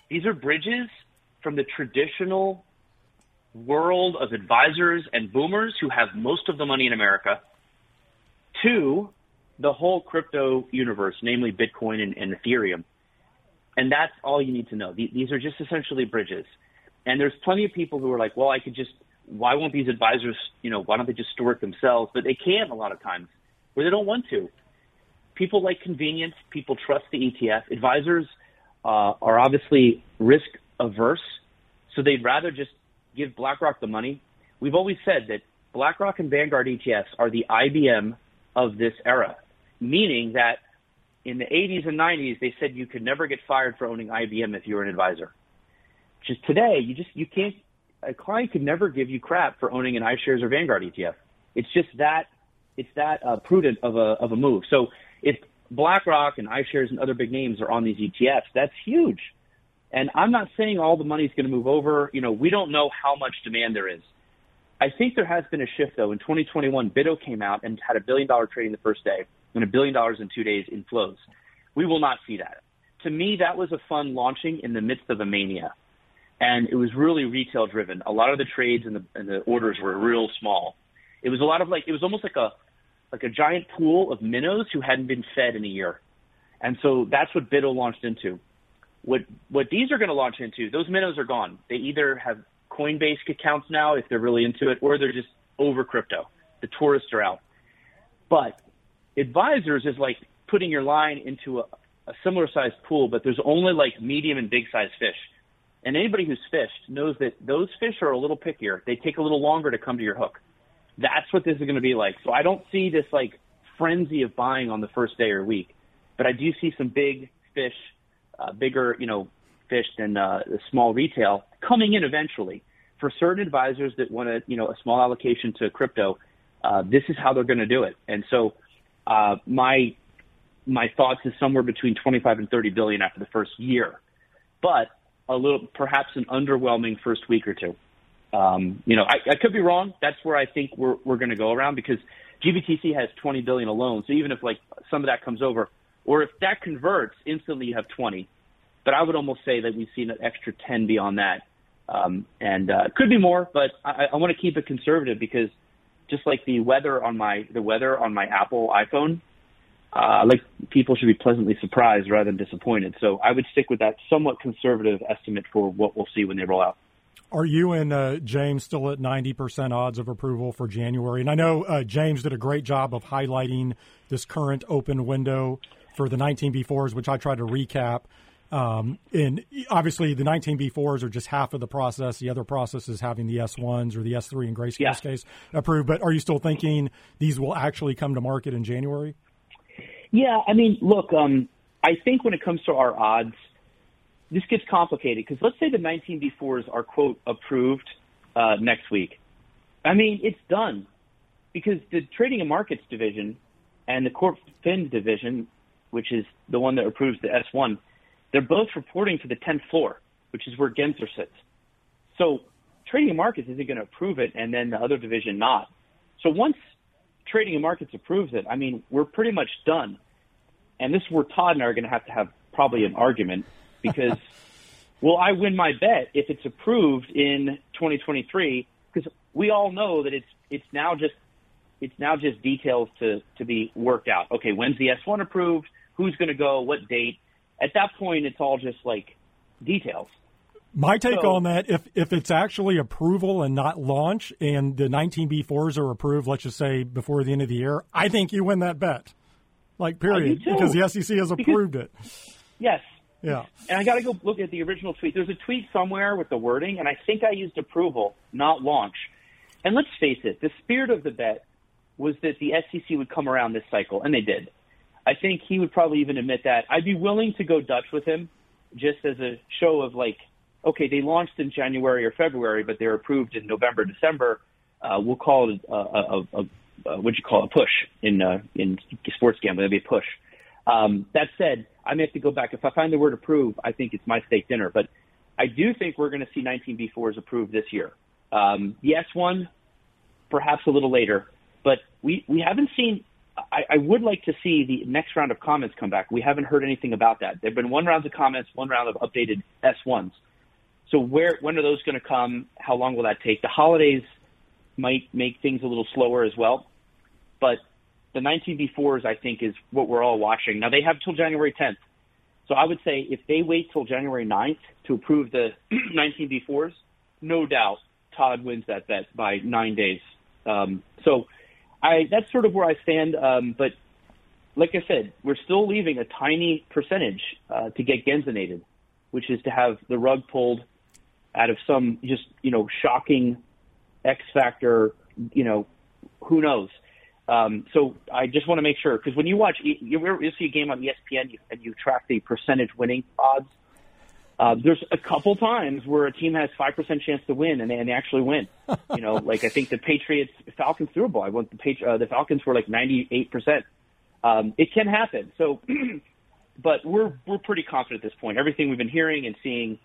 These are bridges from the traditional world of advisors and boomers who have most of the money in America to the whole crypto universe, namely Bitcoin and, and Ethereum. And that's all you need to know. These are just essentially bridges. And there's plenty of people who are like, well, I could just, why won't these advisors, you know, why don't they just store it themselves? But they can a lot of times where they don't want to. People like convenience. People trust the E T F. Advisors uh, are obviously risk averse, so they'd rather just give BlackRock the money. We've always said that BlackRock and Vanguard E T Fs are the I B M of this era, meaning that in the eighties and nineties, they said you could never get fired for owning I B M if you were an advisor. Just today, you just you can't. A client could never give you crap for owning an iShares or Vanguard E T F. It's just that it's that uh, prudent of a of a move. So if BlackRock and iShares and other big names are on these E T Fs, that's huge. And I'm not saying all the money's going to move over. You know, we don't know how much demand there is. I think there has been a shift, though. In twenty twenty-one, Bitto came out and had a billion dollar trade in the first day and a billion dollars in two days in flows. We will not see that. To me, that was a fund launching in the midst of a mania, and it was really retail-driven. A lot of the trades and the, and the orders were real small. It was a lot of like – it was almost like a like a giant pool of minnows who hadn't been fed in a year. And so that's what Bitto launched into. What what these are going to launch into, those minnows are gone. They either have Coinbase accounts now if they're really into it, or they're just over crypto. The tourists are out. But advisors is like putting your line into a, a similar-sized pool, but there's only like medium and big-sized fish. And anybody who's fished knows that those fish are a little pickier. They take a little longer to come to your hook. That's what this is going to be like. So I don't see this like frenzy of buying on the first day or week, but I do see some big fish. Uh, bigger, you know, fish than uh, the small retail coming in eventually. For certain advisors that want a, you know, a small allocation to crypto, uh, this is how they're going to do it. And so, uh, my my thoughts is somewhere between twenty-five and thirty billion after the first year, but a little, perhaps an underwhelming first week or two. Um, you know, I, I could be wrong. That's where I think we're we're going to go around because G B T C has twenty billion alone. So even if like some of that comes over, or if that converts, instantly you have twenty. But I would almost say that we've seen an extra ten beyond that. Um, and uh, could be more, but I, I want to keep it conservative because just like the weather on my the weather on my Apple iPhone, uh, like people should be pleasantly surprised rather than disappointed. So I would stick with that somewhat conservative estimate for what we'll see when they roll out. Are you and uh, James still at ninety percent odds of approval for January? And I know uh, James did a great job of highlighting this current open window for the nineteen B fours, which I tried to recap. Um, and obviously the nineteen B fours are just half of the process. The other process is having the S ones or the S three in Grayscale's yeah. case approved. But are you still thinking these will actually come to market in January? Yeah, I mean, look, um, I think when it comes to our odds, this gets complicated because let's say the nineteen B fours are, quote, approved uh, next week. I mean, it's done because the Trading and Markets division and the Corp Fin division, which is the one that approves the S one, they're both reporting to the tenth floor, which is where Gensler sits. So Trading and Markets isn't going to approve it, and then the other division not. So once Trading and Markets approves it, I mean, we're pretty much done. And this is where Todd and I are going to have to have probably an argument because, well, I win my bet if it's approved in twenty twenty-three because we all know that it's it's now just it's now just details to, to be worked out. Okay, when's the S one approved? Who's going to go? What date? At that point, it's all just like details. My take so, on that, if if it's actually approval and not launch and the nineteen B fours are approved, let's just say before the end of the year, I think you win that bet. Like, period. Because the S E C has approved because, it. Yes. Yeah. And I got to go look at the original tweet. There's a tweet somewhere with the wording, and I think I used approval, not launch. And let's face it, the spirit of the bet was that the S E C would come around this cycle, and they did. I think he would probably even admit that. I'd be willing to go Dutch with him just as a show of like, okay, they launched in January or February, but they're approved in November, December. Uh, we'll call it a, a, a, a what you call a push in uh, in sports gambling. It'd be a push. Um, that said, I may have to go back. If I find the word approve, I think it's my steak dinner. But I do think we're going to see nineteen B fours approved this year. Um, the S one, perhaps a little later. But we, we haven't seen I, – I would like to see the next round of comments come back. We haven't heard anything about that. There have been one round of comments, one round of updated S ones. So where, when are those going to come? How long will that take? The holidays might make things a little slower as well. But the nineteen B fours, I think, is what we're all watching. Now, they have till January tenth. So I would say if they wait till January ninth to approve the nineteen B fours, no doubt Todd wins that bet by nine days. Um, so I, that's sort of where I stand. Um, but like I said, we're still leaving a tiny percentage uh, to get Genzinated, which is to have the rug pulled out of some just, you know, shocking X factor, you know, who knows. Um, so I just want to make sure, because when you watch, you see a game on E S P N and you track the percentage winning odds. Uh, there's a couple times where a team has five percent chance to win and they, and they actually win. You know, like I think the Patriots, Falcons threw a ball. I went the, Patri- uh, the Falcons were like ninety-eight percent. Um, it can happen. So, but we're, we're pretty confident at this point. Everything we've been hearing and seeing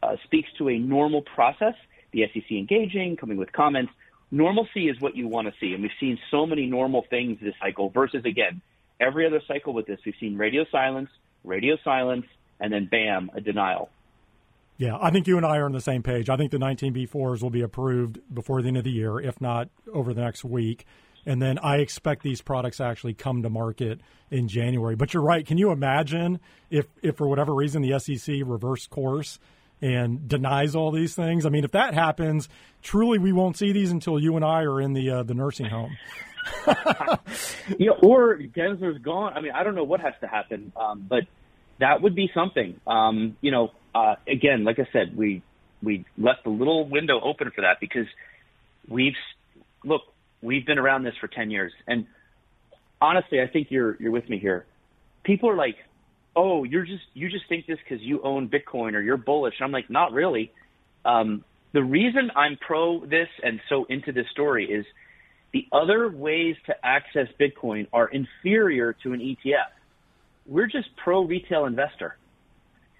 uh, speaks to a normal process. The S E C engaging, coming with comments. Normalcy is what you want to see, and we've seen so many normal things this cycle versus, again, every other cycle with this. We've seen radio silence, radio silence, and then, bam, a denial. Yeah, I think you and I are on the same page. I think the nineteen B fours will be approved before the end of the year, if not over the next week. And then I expect these products actually come to market in January. But you're right. Can you imagine if, if for whatever reason, the S E C reversed course and denies all these things? I mean, if that happens, truly we won't see these until you and I are in the uh, the nursing home. You know, or Gensler's gone. I mean, I don't know what has to happen, um, but that would be something. Um, you know, uh, again, like I said, we we left a little window open for that because we've look we've been around this for ten years, and honestly, I think you're you're with me here. People are like, oh, you're just you just think this because you own Bitcoin or you're bullish. And I'm like, not really. Um, the reason I'm pro this and so into this story is the other ways to access Bitcoin are inferior to an E T F. We're just pro retail investor.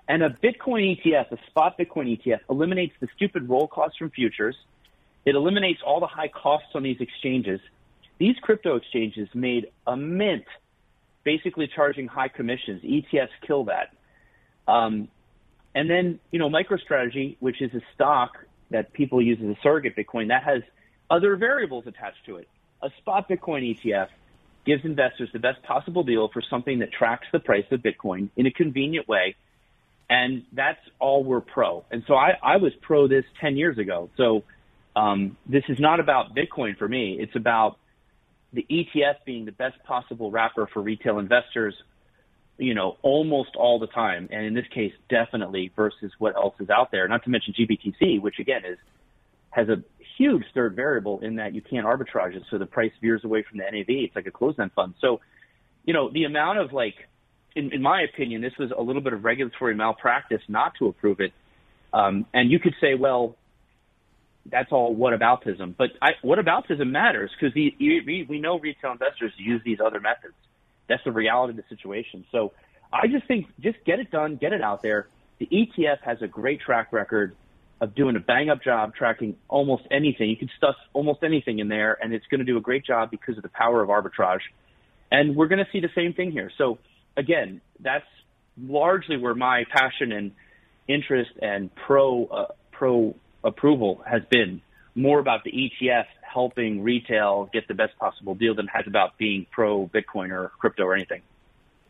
And a Bitcoin E T F, a spot Bitcoin E T F, eliminates the stupid roll costs from futures. It eliminates all the high costs on these exchanges. These crypto exchanges made a mint, basically charging high commissions. E T Fs kill that. Um, and then, you know, MicroStrategy, which is a stock that people use as a surrogate Bitcoin, that has other variables attached to it. A spot Bitcoin E T F gives investors the best possible deal for something that tracks the price of Bitcoin in a convenient way, and that's all we're pro. And so I, I was pro this ten years ago. So um, this is not about Bitcoin for me. It's about the E T F being the best possible wrapper for retail investors, you know, almost all the time. And in this case, definitely versus what else is out there, not to mention G B T C, which again is, has a huge third variable in that you can't arbitrage it. So the price veers away from the N A V. It's like a closed end fund. So, you know, the amount of like, in, in my opinion, this was a little bit of regulatory malpractice not to approve it. Um, and you could say, well, that's all whataboutism. But I, whataboutism matters because we, we know retail investors use these other methods. That's the reality of the situation. So I just think just get it done, get it out there. The E T F has a great track record of doing a bang-up job tracking almost anything. You can stuff almost anything in there, and it's going to do a great job because of the power of arbitrage. And we're going to see the same thing here. So, again, that's largely where my passion and interest and pro uh, pro approval has been more about the E T F helping retail get the best possible deal than it has about being pro Bitcoin or crypto or anything.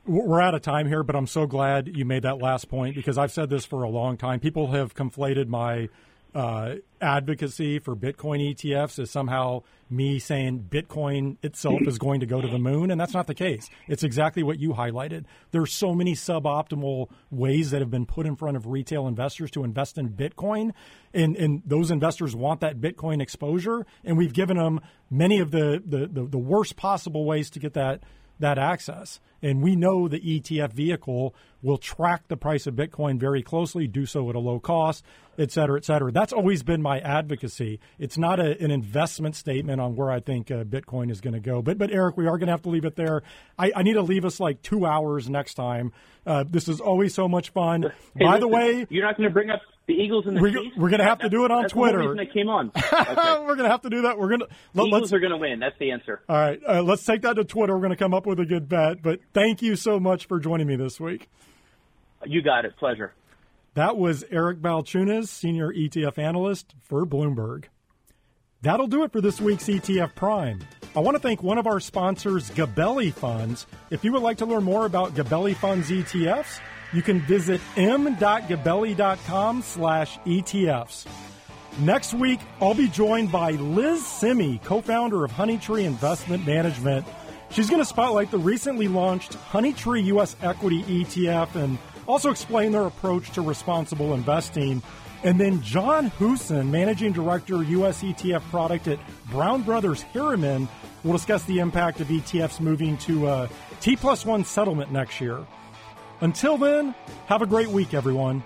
We're out of time here, but I'm so glad you made that last point because I've said this for a long time. People have conflated my uh, advocacy for Bitcoin E T Fs as somehow me saying Bitcoin itself is going to go to the moon, and that's not the case. It's exactly what you highlighted. There's so many suboptimal ways that have been put in front of retail investors to invest in Bitcoin, and, and those investors want that Bitcoin exposure, and we've given them many of the, the, the, the worst possible ways to get that that access. And we know the E T F vehicle will track the price of Bitcoin very closely, do so at a low cost, et cetera, et cetera. That's always been my advocacy. It's not a, an investment statement on where I think uh, Bitcoin is going to go. But, but Eric, we are going to have to leave it there. I, I need to leave us like two hours next time. Uh, this is always so much fun. Hey, By listen, the way, you're not going to bring up the Eagles in the We're, we're going to have to do it on that's Twitter. That's the reason that came on. Okay. We're going to have to do that. We're going to. The Eagles are going to win. That's the answer. All right. Uh, let's take that to Twitter. We're going to come up with a good bet. But thank you so much for joining me this week. You got it. Pleasure. That was Eric Balchunas, Senior E T F Analyst for Bloomberg. That'll do it for this week's E T F Prime. I want to thank one of our sponsors, Gabelli Funds. If you would like to learn more about Gabelli Funds E T Fs, you can visit m dot gabelli dot com slash E T Fs. Next week, I'll be joined by Liz Simme, co-founder of Honeytree Investment Management. She's going to spotlight the recently launched Honeytree U S Equity E T F and also explain their approach to responsible investing. And then John Hoosen, Managing Director, U S E T F Product at Brown Brothers Harriman, will discuss the impact of E T Fs moving to a T plus one settlement next year. Until then, have a great week, everyone.